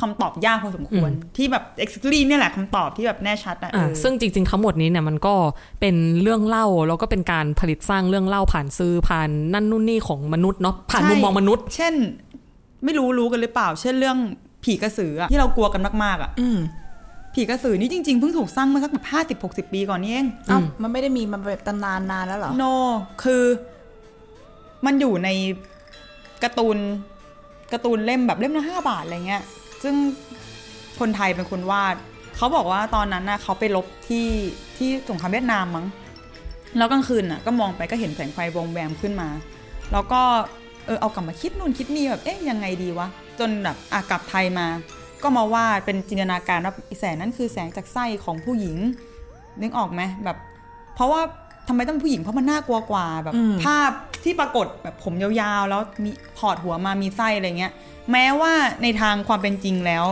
คำตอบยากพอสมควรที่แบบ exactly เนี่ยแหละคำตอบที่แบบแน่ชัดอ่ะซึ่งจริงๆทั้งหมดนี้เนี่ยมันก็เป็นเรื่องเล่าแล้วก็เป็นการผลิตสร้างเรื่องเล่าผ่านสื่อผ่านนั่นนู่นนี่ของมนุษย์เนาะผ่านมุมมองมนุษย์เช่นไม่รู้กันหรือเปล่าเช่นเรื่องผีกระสือที่เรากลัวกันมากๆอ่ะผีกระสือนี่จริงๆเพิ่งถูกสร้างเมื่อสักแบบ50-60 ปีก่อนนี่เองมันไม่ได้มีมันแบบตำนานนานแล้วหรอ no คือมันอยู่ในการ์ตูนเล่มแบบเล่มละ5 บาทอะไรเงี้ยซึ่งคนไทยเป็นคนวาดเขาบอกว่าตอนนั้นน่ะเขาไปลบที่สงครามเวียดนามมั้งแล้วกลางคืนน่ะก็มองไปก็เห็นแสงไฟวงแวมขึ้นมาแล้วก็เอากลับมาคิดนู่นคิดนี่แบบเอ๊ะยังไงดีวะจนแบบกลับไทยมาก็มาวาดเป็นจินตนาการว่าแสงนั้นคือแสงจากไส้ของผู้หญิงนึกออกไหมแบบเพราะว่าทำไมต้องผู้หญิงเพราะมันน่ากลัวกว่าแบบภาพที่ปรากฏแบบผมยาวๆแล้วมีถอดหัวมามีไส้อะไรเงี้ยแม้ว่าในทางความเป็นจริงแล้ว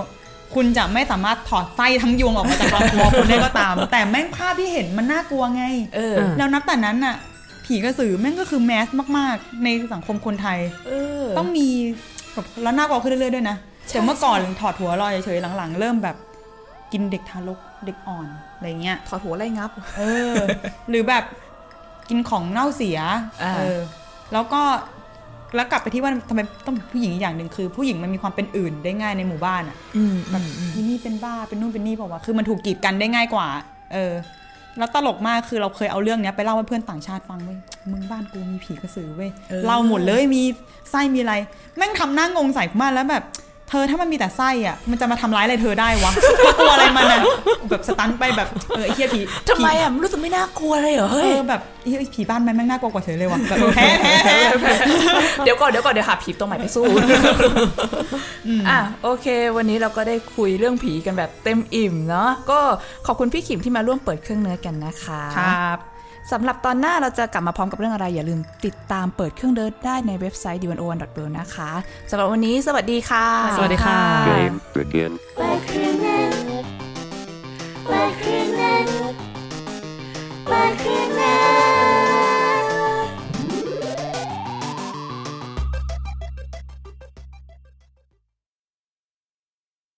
คุณจะไม่สามารถถอดไส้ทั้งยวงออกมาจากลำคอคุณได้ก็ตามแต่แม่งภาพที่เห็นมันน่ากลัวไงแล้วนับแต่นั้นน่ะผีกระสือแม่งก็คือแมสมากๆในสังคมคนไทยต้องมีแบบแล้วน่ากลัวขึ้นเรื่อยๆด้วยนะแต่เมื่อก่อนถอดหัวลอยเฉยๆหลังๆเริ่มแบบกินเด็กทารกเด็กอ่อนอะไรเงี้ยถอดหัวไล่งับหรือแบบกินของเน่าเสียแล้วก็แล้วกลับไปที่ว่าทำไมต้องผู้หญิงอย่างหนึ่งคือผู้หญิงมันมีความเป็นอื่นได้ง่ายในหมู่บ้านอ่ะแบบนี่เป็นบ้าเป็นนู่นเป็นนี่เปล่าวะคือมันถูกกีดกันได้ง่ายกว่าแล้วตลกมากคือเราเคยเอาเรื่องนี้ไปเล่าให้เพื่อนต่างชาติฟังเว้ยมึงบ้านกูมีผีกระสือเว้ยเล่าหมดเลยมีไส้มีอะไรแม่งทำหน้างงใส่กูมากแล้วแบบเธอถ้ามันมีแต่ไส้อ่ะมันจะมาทำร้ายอะไรเธอได้วะกลัวอะไรมันอ่ะแบบสตันไปแบบไอ้เหี้ยผีทำไมอ่ะรู้สึกไม่น่ากลัวเลยเหรอเฮ้ยแบบไอ้ผีบ้านมันแม่งน่ากลัวกว่าเฉยเลยว่ะแบบแพ้เดี๋ยวก่อนเดี๋ยวหาผีตัวใหม่ไปสู้อ่ะโอเควันนี้เราก็ได้คุยเรื่องผีกันแบบเต็มอิ่มเนาะก็ขอบคุณพี่ขิมที่มาร่วมเปิดเครื่องเนื้อกันนะคะครับสำหรับตอนหน้าเราจะกลับมาพร้อมกับเรื่องอะไรอย่าลืมติดตามเปิดเครื่องเดินได้ในเว็บไซต์ d1o1.world นะคะสำหรับวันนี้สวัสดีค่ะสวัสดีค่ะ